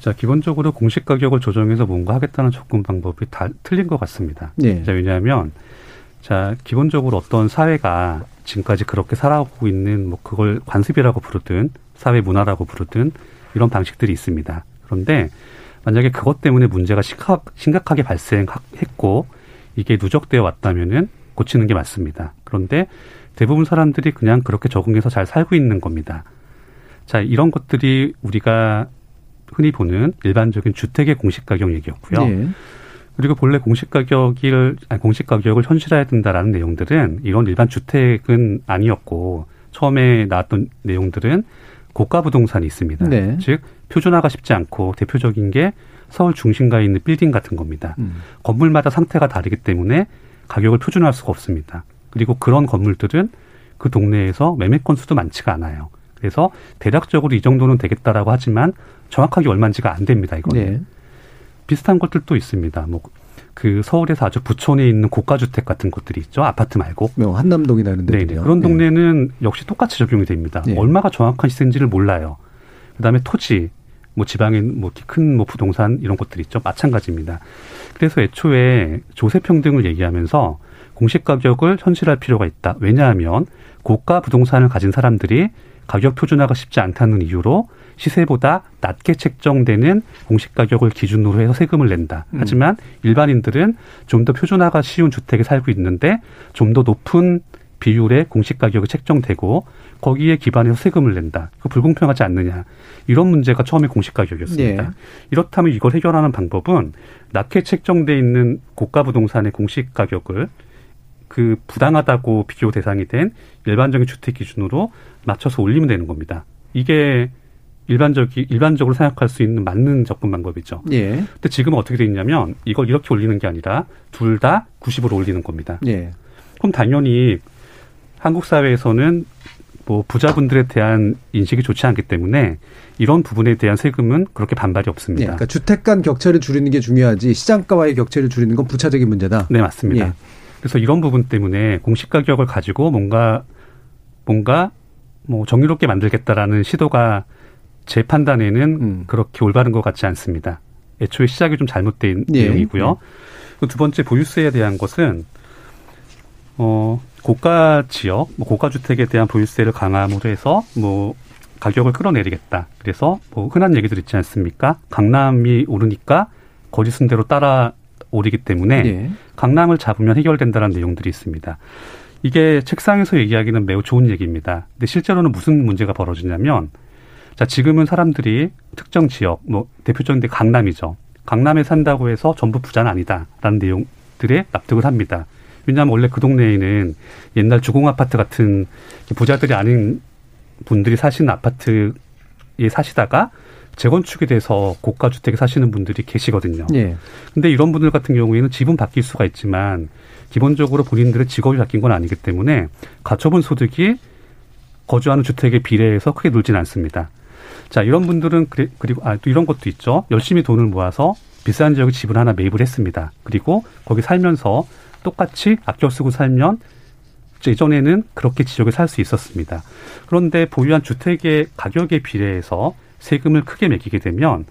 자, 기본적으로 공시가격을 조정해서 뭔가 하겠다는 접근 방법이 다 틀린 것 같습니다. 네. 자, 왜냐하면 기본적으로 어떤 사회가 지금까지 그렇게 살아오고 있는 뭐 그걸 관습이라고 부르든 사회 문화라고 부르든 이런 방식들이 있습니다. 그런데 만약에 그것 때문에 문제가 심각하게 발생했고 이게 누적되어 왔다면은 고치는 게 맞습니다. 그런데 대부분 사람들이 그냥 그렇게 적응해서 잘 살고 있는 겁니다. 자, 이런 것들이 우리가 흔히 보는 일반적인 주택의 공시가격 얘기였고요. 네. 그리고 본래 공시가격을 현실화해야 된다라는 내용들은 이런 일반 주택은 아니었고 처음에 나왔던 내용들은 고가 부동산이 있습니다. 네. 즉 표준화가 쉽지 않고 대표적인 게 서울 중심가에 있는 빌딩 같은 겁니다. 건물마다 상태가 다르기 때문에 가격을 표준화할 수가 없습니다. 그리고 그런 건물들은 그 동네에서 매매 건수도 많지가 않아요. 그래서 대략적으로 이 정도는 되겠다라고 하지만 정확하게 얼마인지가 안 됩니다. 이거는. 네. 비슷한 것들도 있습니다. 뭐 그 서울에서 아주 부촌에 있는 고가주택 같은 것들이 있죠. 아파트 말고. 한남동이나 이런 데요. 그런 동네는 역시 똑같이 적용이 됩니다. 네. 얼마가 정확한 시세인지를 몰라요. 그다음에 토지, 뭐 지방에 뭐 큰 뭐 부동산 이런 것들이 있죠. 마찬가지입니다. 그래서 애초에 조세평등을 얘기하면서 공시가격을 현실할 필요가 있다. 왜냐하면 고가 부동산을 가진 사람들이 가격 표준화가 쉽지 않다는 이유로 시세보다 낮게 책정되는 공시가격을 기준으로 해서 세금을 낸다. 하지만 일반인들은 좀 더 표준화가 쉬운 주택에 살고 있는데 좀 더 높은 비율의 공시가격이 책정되고 거기에 기반해서 세금을 낸다. 그 불공평하지 않느냐. 이런 문제가 처음에 공시가격이었습니다. 네. 이렇다면 이걸 해결하는 방법은 낮게 책정돼 있는 고가 부동산의 공시가격을 그 부당하다고 비교 대상이 된 일반적인 주택 기준으로 맞춰서 올리면 되는 겁니다. 이게 일반적으로 생각할 수 있는 맞는 접근 방법이죠. 예. 근데 지금은 어떻게 돼 있냐면 이걸 이렇게 올리는 게 아니라 둘 다 90으로 올리는 겁니다. 예. 그럼 당연히 한국 사회에서는 뭐 부자분들에 대한 인식이 좋지 않기 때문에 이런 부분에 대한 세금은 그렇게 반발이 없습니다. 예, 그러니까 주택 간 격차를 줄이는 게 중요하지 시장가와의 격차를 줄이는 건 부차적인 문제다. 네, 맞습니다. 예. 그래서 이런 부분 때문에 공시가격을 가지고 뭔가 뭐 정의롭게 만들겠다라는 시도가 제 판단에는 그렇게 올바른 것 같지 않습니다. 애초에 시작이 좀 잘못된 내용이고요. 두 번째 보유세에 대한 것은 고가 지역, 뭐 고가 주택에 대한 보유세를 강화함으로 해서 뭐 가격을 끌어내리겠다. 그래서 뭐 흔한 얘기들 있지 않습니까? 강남이 오르니까 거리 순대로 따라 오르기 때문에 예. 강남을 잡으면 해결된다는 내용들이 있습니다. 이게 책상에서 얘기하기는 매우 좋은 얘기입니다. 근데 실제로는 무슨 문제가 벌어지냐면 자, 지금은 사람들이 특정 지역, 뭐 대표적인 데 강남이죠. 강남에 산다고 해서 전부 부자는 아니다라는 내용들에 납득을 합니다. 왜냐하면 원래 그 동네에는 옛날 주공아파트 같은 부자들이 아닌 분들이 사시는 아파트에 사시다가 재건축이 돼서 고가 주택에 사시는 분들이 계시거든요. 예. 근데 이런 분들 같은 경우에는 집은 바뀔 수가 있지만 기본적으로 본인들의 직업이 바뀐 건 아니기 때문에 가처분 소득이 거주하는 주택에 비례해서 크게 늘진 않습니다. 자, 이런 분들은 그리고 또 이런 것도 있죠. 열심히 돈을 모아서 비싼 지역에 집을 하나 매입을 했습니다. 그리고 거기 살면서 똑같이 아껴 쓰고 살면 예전에는 그렇게 지역에 살 수 있었습니다. 그런데 보유한 주택의 가격에 비례해서 세금을 크게 매기게 되면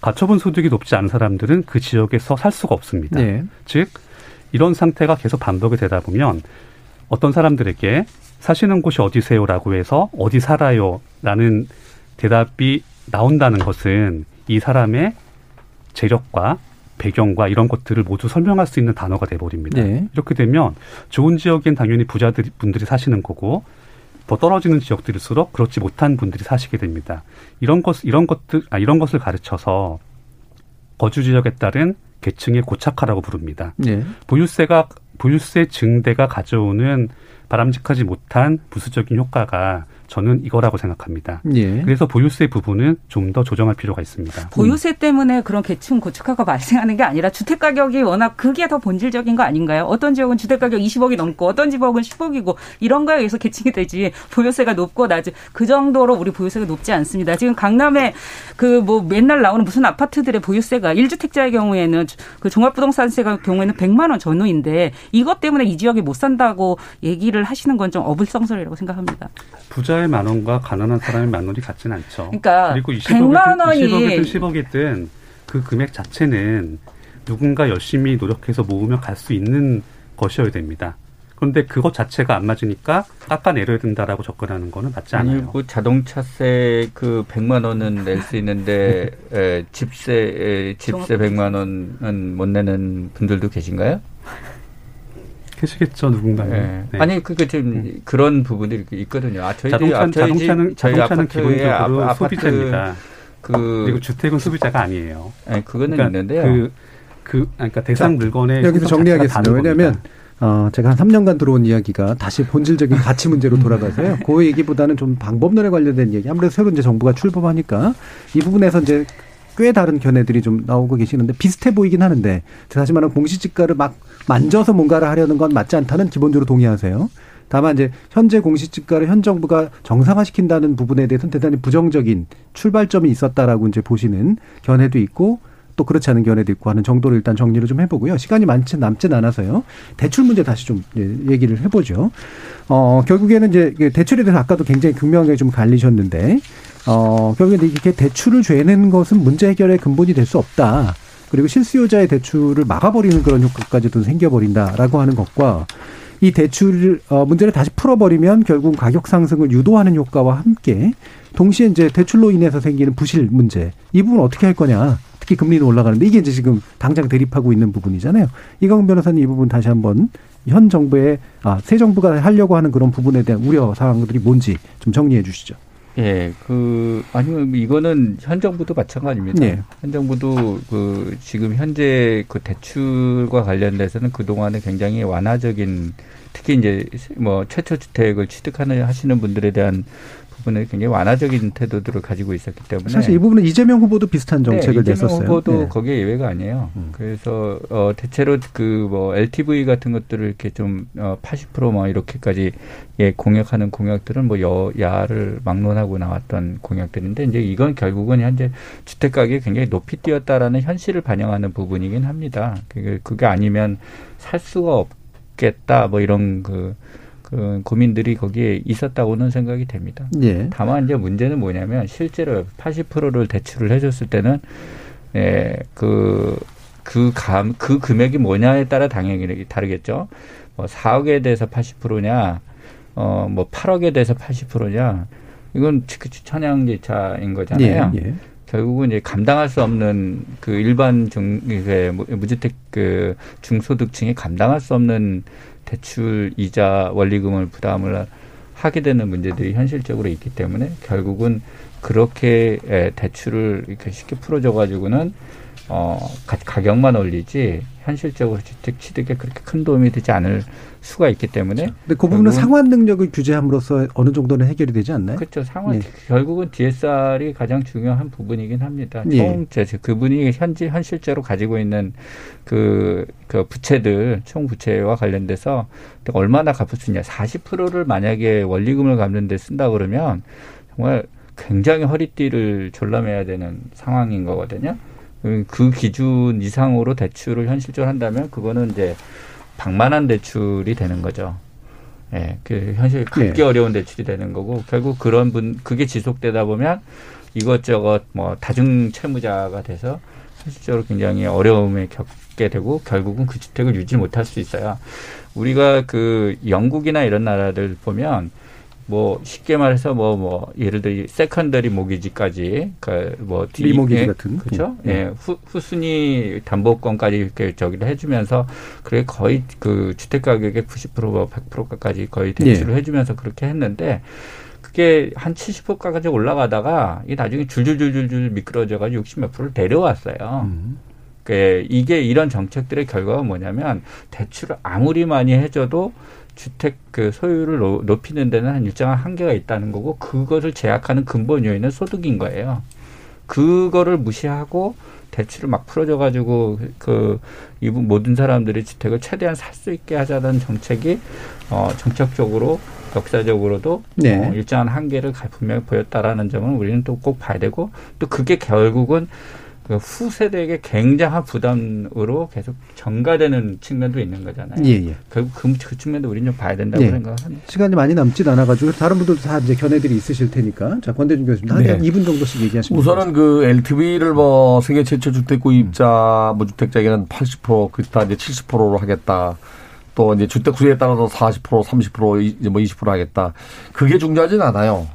가처분 소득이 높지 않은 사람들은 그 지역에서 살 수가 없습니다. 네. 즉 이런 상태가 계속 반복이 되다 보면 어떤 사람들에게 사시는 곳이 어디세요라고 해서 어디 살아요라는 대답이 나온다는 것은 이 사람의 재력과 배경과 이런 것들을 모두 설명할 수 있는 단어가 돼버립니다. 네. 이렇게 되면 좋은 지역엔 당연히 부자들 분들이 사시는 거고 더 떨어지는 지역들일수록 그렇지 못한 분들이 사시게 됩니다. 이런 것을 가르쳐서 거주 지역에 따른 계층의 고착화라고 부릅니다. 네. 보유세 증대가 가져오는 바람직하지 못한 부수적인 효과가 저는 이거라고 생각합니다. 예. 그래서 보유세 부분은 좀 더 조정할 필요가 있습니다. 보유세 때문에 그런 계층 고착화가 발생하는 게 아니라 주택가격이 워낙 그게 더 본질적인 거 아닌가요? 어떤 지역은 주택가격 20억이 넘고 어떤 지역은 10억이고 이런 거에 의해서 계층이 되지 보유세가 높고 낮은 그 정도로 우리 보유세가 높지 않습니다. 지금 강남에 그 뭐 맨날 나오는 무슨 아파트들의 보유세가 1주택자의 경우에는 그 종합부동산세가 경우에는 100만 원 전후인데 이것 때문에 이 지역에 못 산다고 얘기를 하시는 건 좀 어불성설이라고 생각합니다. 부자의 만 원과 가난한 사람의 만 원이 같진 않죠. 그러니까 그리고 20억이든 10억이든 그 금액 자체는 누군가 열심히 노력해서 모으면 갈 수 있는 것이어야 됩니다. 그런데 그것 자체가 안 맞으니까 깎아내려야 된다라고 접근하는 거는 맞지 않아요. 아니, 그 자동차세 그 100만 원은 낼 수 있는데 집세 100만 원은 못 내는 분들도 계신가요? 계시겠죠, 누군가요. 네. 네. 아니, 그러니까 지금 그런 부분들이 있거든요. 자동차는 기본적으로 소비자입니다. 그리고 주택은 소비자가 아니에요. 아니, 그거는 그러니까 있는데요. 그러니까 대상 물건의 여기서 정리하겠습니다. 왜냐하면 제가 한 3년간 들어온 이야기가 다시 본질적인 가치 문제로 돌아가서요. 그 얘기보다는 좀 방법론에 관련된 얘기. 아무래도 새로 이제 정부가 출범하니까 이 부분에서 이제 꽤 다른 견해들이 좀 나오고 계시는데 비슷해 보이긴 하는데 다시 말하면 공시지가를 막 만져서 뭔가를 하려는 건 맞지 않다는 기본적으로 동의하세요. 다만 이제 현재 공시지가를 현 정부가 정상화시킨다는 부분에 대해서는 대단히 부정적인 출발점이 있었다라고 이제 보시는 견해도 있고 또 그렇지 않은 견해도 있고 하는 정도를 일단 정리를 좀 해보고요. 시간이 남진 않아서요. 대출 문제 다시 좀 얘기를 해보죠. 결국에는 이제 대출에 대해서 아까도 굉장히 극명하게 좀 갈리셨는데 결국에는 이렇게 대출을 죄는 것은 문제 해결의 근본이 될 수 없다. 그리고 실수요자의 대출을 막아버리는 그런 효과까지도 생겨버린다라고 하는 것과 이 대출 문제를 다시 풀어버리면 결국 가격 상승을 유도하는 효과와 함께 동시에 이제 대출로 인해서 생기는 부실 문제 이 부분 어떻게 할 거냐. 특히 금리는 올라가는데 이게 이제 지금 당장 대립하고 있는 부분이잖아요. 이강훈 변호사님 이 부분 다시 한번 현 정부의 새 정부가 하려고 하는 그런 부분에 대한 우려 사항들이 뭔지 좀 정리해 주시죠. 예, 아니면 이거는 현 정부도 마찬가지입니다. 예. 현 정부도 지금 현재 그 대출과 관련돼서는 그동안에 굉장히 완화적인 특히 이제 뭐 최초 주택을 취득하는 분들에 대한 부분에 굉장히 완화적인 태도들을 가지고 있었기 때문에. 사실 이 부분은 이재명 후보도 비슷한 정책을 냈었어요. 이재명 후보도 거기에 예외가 아니에요. 그래서 대체로 그 뭐 LTV 같은 것들을 이렇게 좀 80% 막 이렇게까지 공약하는 공약들은 뭐 야를 막론하고 나왔던 공약들인데, 이제 이건 결국은 현재 주택 가격이 굉장히 높이 뛰었다라는 현실을 반영하는 부분이긴 합니다. 그게 아니면 살 수가 없겠다 뭐 이런 그 고민들이 거기에 있었다고는 생각이 됩니다. 예. 다만 이제 문제는 뭐냐면 실제로 80%를 대출을 해줬을 때는 그 금액이 뭐냐에 따라 당연히 다르겠죠. 뭐 4억에 대해서 80%냐, 뭐 8억에 대해서 80%냐, 이건 천양지차인 거잖아요. 예, 예. 결국은 이제 감당할 수 없는 그 일반 무주택 그 중소득층이 감당할 수 없는 대출 이자 원리금을 부담을 하게 되는 문제들이 현실적으로 있기 때문에, 결국은 그렇게 대출을 이렇게 쉽게 풀어줘가지고는 가격만 올리지 현실적으로 주택 취득에 그렇게 큰 도움이 되지 않을 수가 있기 때문에. 근데 그 부분은 상환 능력을 규제함으로써 어느 정도는 해결이 되지 않나요? 그렇죠. 상환 결국은 DSR이 가장 중요한 부분이긴 합니다. 그분이 현실제로 가지고 있는 그 부채들, 총 부채와 관련돼서 얼마나 갚을 수 있냐. 40%를 만약에 원리금을 갚는 데 쓴다 그러면 정말 굉장히 허리띠를 졸라매야 되는 상황인 거거든요. 그 기준 이상으로 대출을 현실적으로 한다면 그거는 이제 방만한 대출이 되는 거죠. 그 현실 갚기 어려운 대출이 되는 거고, 결국 그게 지속되다 보면 이것저것 뭐 다중 채무자가 돼서 현실적으로 굉장히 어려움에 겪게 되고, 결국은 그 주택을 유지 못할 수 있어요. 우리가 그 영국이나 이런 나라들 보면 뭐 쉽게 말해서 뭐 예를 들어 세컨더리 모기지까지 그뭐 리모기지 같은, 그렇죠? 예, 후순위 담보권까지 이렇게 저기를 해주면서 그래 거의 그 주택 가격의 90% 100%까지 거의 대출을 해주면서 그렇게 했는데, 그게 한 70%까지 올라가다가 이 나중에 줄줄줄줄 미끄러져가지고 60몇 프로를 내려왔어요. 이게 이런 정책들의 결과가 뭐냐면 대출을 아무리 많이 해줘도 주택 그 소유를 높이는 데는 한 일정한 한계가 있다는 거고, 그것을 제약하는 근본 요인은 소득인 거예요. 그거를 무시하고 대출을 막 풀어줘가지고 이 모든 사람들이 주택을 최대한 살 수 있게 하자는 정책이 정책적으로 역사적으로도 일정한 한계를 분명히 보였다라는 점은 우리는 또 꼭 봐야 되고, 또 그게 결국은 후세대에게 굉장한 부담으로 계속 전가되는 측면도 있는 거잖아요. 결국 그 측면도 우리는 좀 봐야 된다고 생각합니다. 시간이 많이 남진 않아가지고 다른 분들도 다 이제 견해들이 있으실 테니까. 자, 권대중 교수님 한 2분 정도씩 얘기하시면. 우선은 그 LTV를 뭐 세계 최초 주택 구입자 무주택자에게는 80% 그다 이제 70%로 하겠다. 또 이제 주택 수요에 따라서 40% 30% 이제 뭐 20% 하겠다. 그게 중요하진 않아요.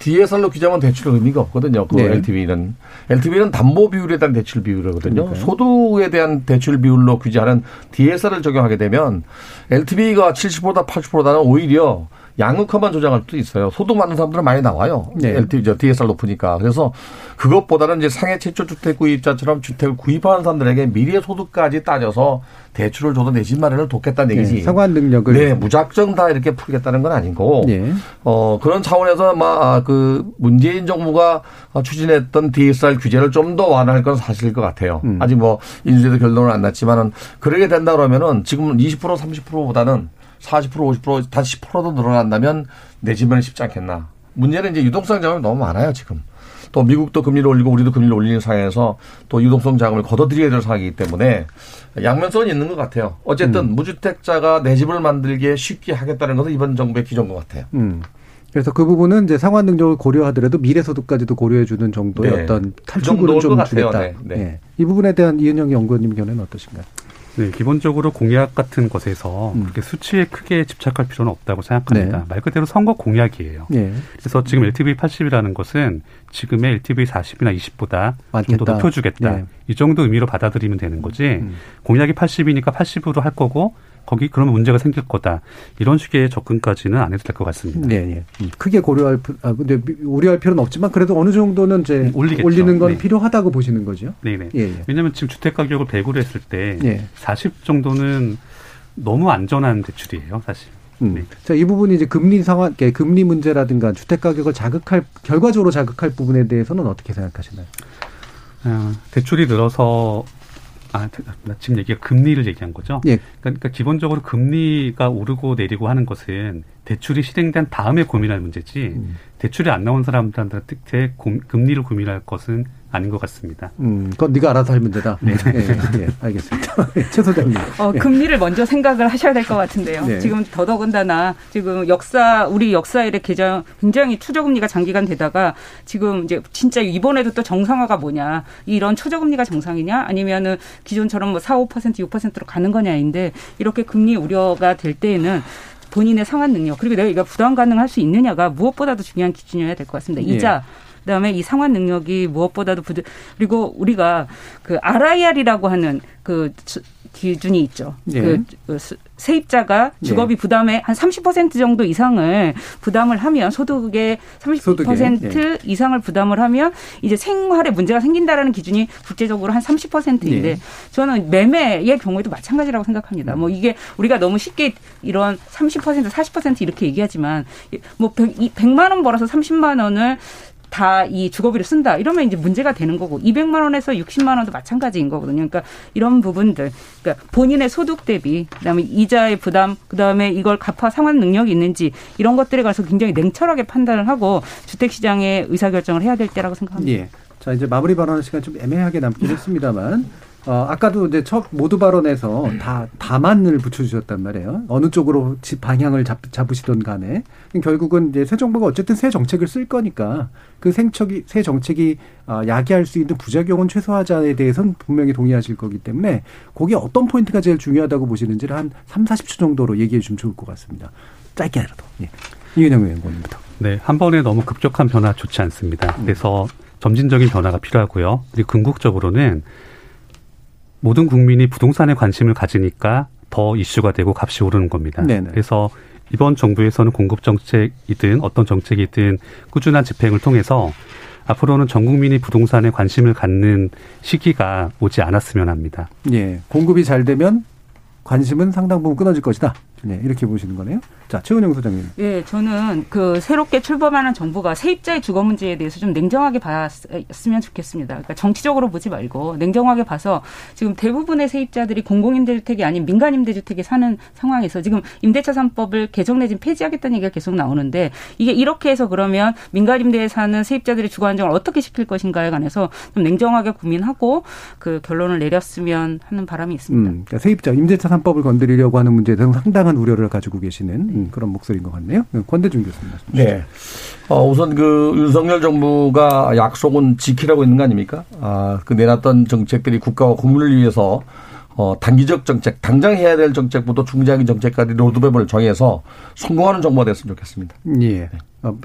DSR로 규제하면 대출은 의미가 없거든요. LTV는. LTV는 담보 비율에 대한 대출 비율이거든요. 그러니까요. 소득에 대한 대출 비율로 규제하는 DSR을 적용하게 되면 LTV가 70%다 80%다는 오히려 양극화만 조장할 수도 있어요. 소득 많은 사람들은 많이 나와요. LTV, DSR 높으니까. 그래서 그것보다는 이제 생애 최초 주택 구입자처럼 주택을 구입하는 사람들에게 미래 소득까지 따져서 대출을 줘도 내 집 마련을 돕겠다는 얘기지. 상환 능력을. 무작정 다 이렇게 풀겠다는 건 아닌 거고. 그런 차원에서 막 그 문재인 정부가 추진했던 DSR 규제를 좀 더 완화할 건 사실일 것 같아요. 아직 뭐 인수제도 결론은 안 났지만은 그렇게 된다 그러면은 지금 20% 30%보다는 40% 50% 단 10%도 늘어난다면 내 집안이 쉽지 않겠나. 문제는 이제 유동성 자금이 너무 많아요 지금. 또 미국도 금리를 올리고 우리도 금리를 올리는 상황에서 또 유동성 자금을 걷어들여야 될 상황이기 때문에 양면성은 있는 것 같아요. 어쨌든 무주택자가 내 집을 만들기에 쉽게 하겠다는 것은 이번 정부의 기조인 것 같아요. 그래서 그 부분은 이제 상환 능력을 고려하더라도 미래 소득까지도 고려해주는 정도의 어떤 탈출구를 좀 주겠다. 이 부분에 대한 이은형 연구원님 견해는 어떠신가요? 기본적으로 공약 같은 것에서 그렇게 수치에 크게 집착할 필요는 없다고 생각합니다. 말 그대로 선거 공약이에요. 그래서 지금 LTV 80이라는 것은 지금의 LTV 40이나 20보다 좀 더 높여주겠다. 이 정도 의미로 받아들이면 되는 거지. 공약이 80이니까 80으로 할 거고 거기 그러면 문제가 생길 거다. 이런 식의 접근까지는 안 해도 될 것 같습니다. 크게 우려할 필요는 없지만 그래도 어느 정도는 이제 올리는 건 필요하다고 보시는 거죠. 왜냐하면 지금 주택 가격을 100으로 했을 때 40 정도는 너무 안전한 대출이에요, 사실. 자, 이 부분이 이제 금리 상황, 금리 문제라든가 주택 가격을 결과적으로 자극할 부분에 대해서는 어떻게 생각하시나요? 대출이 늘어서 지금 얘기가 금리를 얘기한 거죠. 예. 그러니까 기본적으로 금리가 오르고 내리고 하는 것은 대출이 실행된 다음에 고민할 문제지 대출이 안 나온 사람들한테 금리를 고민할 것은 아닌 것 같습니다. 그건 네가 알아서 할 문제다. 네, 예, 알겠습니다. 최 소장님. 금리를 먼저 생각을 하셔야 될 것 같은데요. 네. 지금 더더군다나 지금 우리 역사 이래 굉장히 초저금리가 장기간 되다가 지금 이제 진짜 이번에도 또 정상화가 뭐냐, 이런 초저금리가 정상이냐, 아니면은 기존처럼 뭐 4, 5%, 6%로 가는 거냐인데, 이렇게 금리 우려가 될 때에는 본인의 상환 능력, 그리고 내가 이거 부담 가능할 수 있느냐가 무엇보다도 중요한 기준이어야 될 것 같습니다. 예. 이자. 그다음에 이 상환 능력이 무엇보다도 그리고 우리가 그 RIR이라고 하는 그 기준이 있죠. 예. 그 세입자가 주거비 부담의 한 30% 정도 이상을 부담을 하면, 소득의 30% 예. 이상을 부담을 하면 이제 생활에 문제가 생긴다라는 기준이 국제적으로 한 30%인데 예. 저는 매매의 경우에도 마찬가지라고 생각합니다. 뭐 이게 우리가 너무 쉽게 이런 30%, 40% 이렇게 얘기하지만, 뭐 100만 원 벌어서 30만 원을 다 이 주거비로 쓴다, 이러면 이제 문제가 되는 거고, 200만 원에서 60만 원도 마찬가지인 거거든요. 그러니까 이런 부분들, 그러니까 본인의 소득 대비, 그다음에 이자의 부담, 그다음에 이걸 갚아 상환 능력이 있는지, 이런 것들에 가서 굉장히 냉철하게 판단을 하고 주택시장에 의사결정을 해야 될 때라고 생각합니다. 예. 자, 이제 마무리 발언할 시간 좀 애매하게 남긴 했습니다만, 아까도 이제 첫 모두 발언에서 다만을 붙여주셨단 말이에요. 어느 쪽으로 방향을 잡으시던 간에. 결국은 이제 새 정부가 어쨌든 새 정책을 쓸 거니까 그 새 정책이 야기할 수 있는 부작용은 최소화하자에 대해서는 분명히 동의하실 거기 때문에, 거기에 어떤 포인트가 제일 중요하다고 보시는지를 한 3, 40초 정도로 얘기해 주면 좋을 것 같습니다. 짧게라도. 예. 이은형 의원님부터. 네. 한 번에 너무 급격한 변화 좋지 않습니다. 그래서 점진적인 변화가 필요하고요. 그리고 궁극적으로는 모든 국민이 부동산에 관심을 가지니까 더 이슈가 되고 값이 오르는 겁니다. 네네. 그래서 이번 정부에서는 공급 정책이든 어떤 정책이든 꾸준한 집행을 통해서 앞으로는 전 국민이 부동산에 관심을 갖는 시기가 오지 않았으면 합니다. 예, 공급이 잘 되면 관심은 상당 부분 끊어질 것이다. 네, 이렇게 보시는 거네요. 자, 최은영 소장님. 예, 저는 그 새롭게 출범하는 정부가 세입자의 주거 문제에 대해서 좀 냉정하게 봤으면 좋겠습니다. 그러니까 정치적으로 보지 말고 냉정하게 봐서, 지금 대부분의 세입자들이 공공임대주택이 아닌 민간임대주택에 사는 상황에서 지금 임대차 3법을 개정 내지 폐지하겠다는 얘기가 계속 나오는데, 이게 이렇게 해서 그러면 민간임대에 사는 세입자들의 주거 안정을 어떻게 시킬 것인가에 관해서 좀 냉정하게 고민하고 그 결론을 내렸으면 하는 바람이 있습니다. 그러니까 세입자 임대차 3법을 건드리려고 하는 문제에 대해서 상당한 우려를 가지고 계시는 그런 목소리인 것 같네요. 권대중 교수님. 네. 우선 그 윤석열 정부가 약속은 지키라고 있는 거 아닙니까? 그 내놨던 정책들이 국가와 국민을 위해서 단기적 정책, 당장 해야 될 정책부터 중장기 정책까지 로드맵을 정해서 성공하는 정부가 됐으면 좋겠습니다. 예.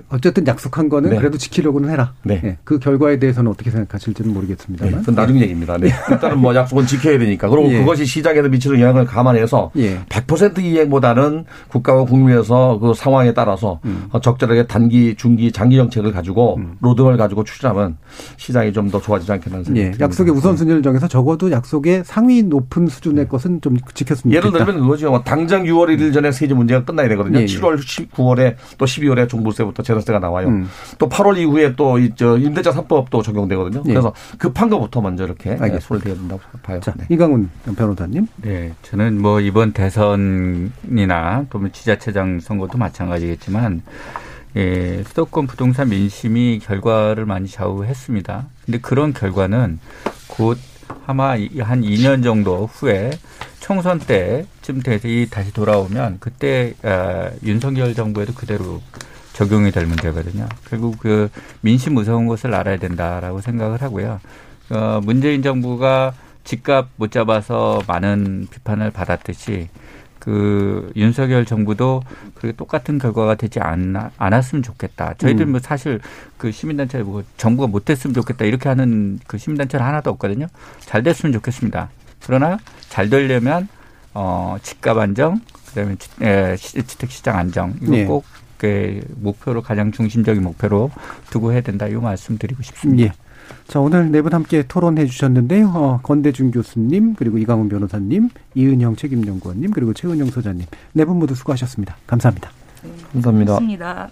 어쨌든 약속한 거는 그래도 지키려고는 해라. 네. 예. 그 결과에 대해서는 어떻게 생각하실지는 모르겠습니다만. 그건 나중 얘기입니다. 네. 일단은 뭐 약속은 지켜야 되니까. 그리고 그것이 시장에도 미치는 영향을 감안해서 100% 이행보다는 국가와 국민에서 그 상황에 따라서 적절하게 단기, 중기, 장기 정책을 가지고 로드맵을 가지고 추진하면 시장이 좀 더 좋아지지 않겠다는 생각이 듭니다. 약속의 우선순위를 정해서 적어도 약속의 상위 높은 수준의 것은 좀 지켰으면 좋겠다. 예를 들면 그거죠. 당장 6월 1일 전에 세제 문제가 끝나야 되거든요. 7월, 9월에 또 12월에 종부세 부터 재산세가 나와요. 또 8월 이후에 또 임대차 3법도 적용되거든요. 그래서 급한 것부터 먼저 이렇게 손을 대야 된다고 봐요. 자, 네. 이강훈 변호사님. 네, 저는 뭐 이번 대선이나 또 지자체장 선거도 마찬가지겠지만, 예, 수도권 부동산 민심이 결과를 많이 좌우했습니다. 그런데 그런 결과는 곧 아마 한 2년 정도 후에 총선 때쯤 돼서 다시 돌아오면 그때 윤석열 정부에도 그대로 적용이 될 문제거든요. 결국 그 민심 무서운 것을 알아야 된다라고 생각을 하고요. 문재인 정부가 집값 못 잡아서 많은 비판을 받았듯이 그 윤석열 정부도 그렇게 똑같은 결과가 되지 않았으면 좋겠다. 저희들 뭐 사실 그 시민단체 뭐 정부가 못 됐으면 좋겠다 이렇게 하는 그 시민단체는 하나도 없거든요. 잘 됐으면 좋겠습니다. 그러나 잘 되려면 집값 안정, 그다음에 주택 시장 안정, 이거 꼭 목표로 가장 중심적인 목표로 두고 해야 된다, 이 말씀드리고 싶습니다. 예. 자, 오늘 네 분 함께 토론해 주셨는데요. 권대중 교수님, 그리고 이강훈 변호사님, 이은형 책임연구원님, 그리고 최은영 소장님. 네 분 모두 수고하셨습니다. 감사합니다. 네, 감사합니다. 고맙습니다.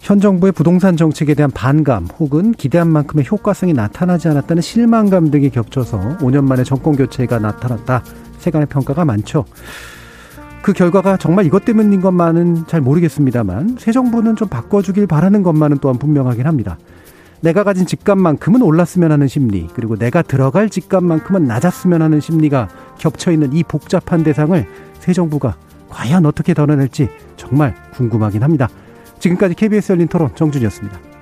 현 정부의 부동산 정책에 대한 반감 혹은 기대한 만큼의 효과성이 나타나지 않았다는 실망감 등이 겹쳐서 5년 만에 정권 교체가 나타났다. 세간의 평가가 많죠. 그 결과가 정말 이것 때문인 것만은 잘 모르겠습니다만 새 정부는 좀 바꿔주길 바라는 것만은 또한 분명하긴 합니다. 내가 가진 집값만큼은 올랐으면 하는 심리, 그리고 내가 들어갈 집값만큼은 낮았으면 하는 심리가 겹쳐있는 이 복잡한 대상을 새 정부가 과연 어떻게 덜어낼지 정말 궁금하긴 합니다. 지금까지 KBS 열린토론 정준이었습니다.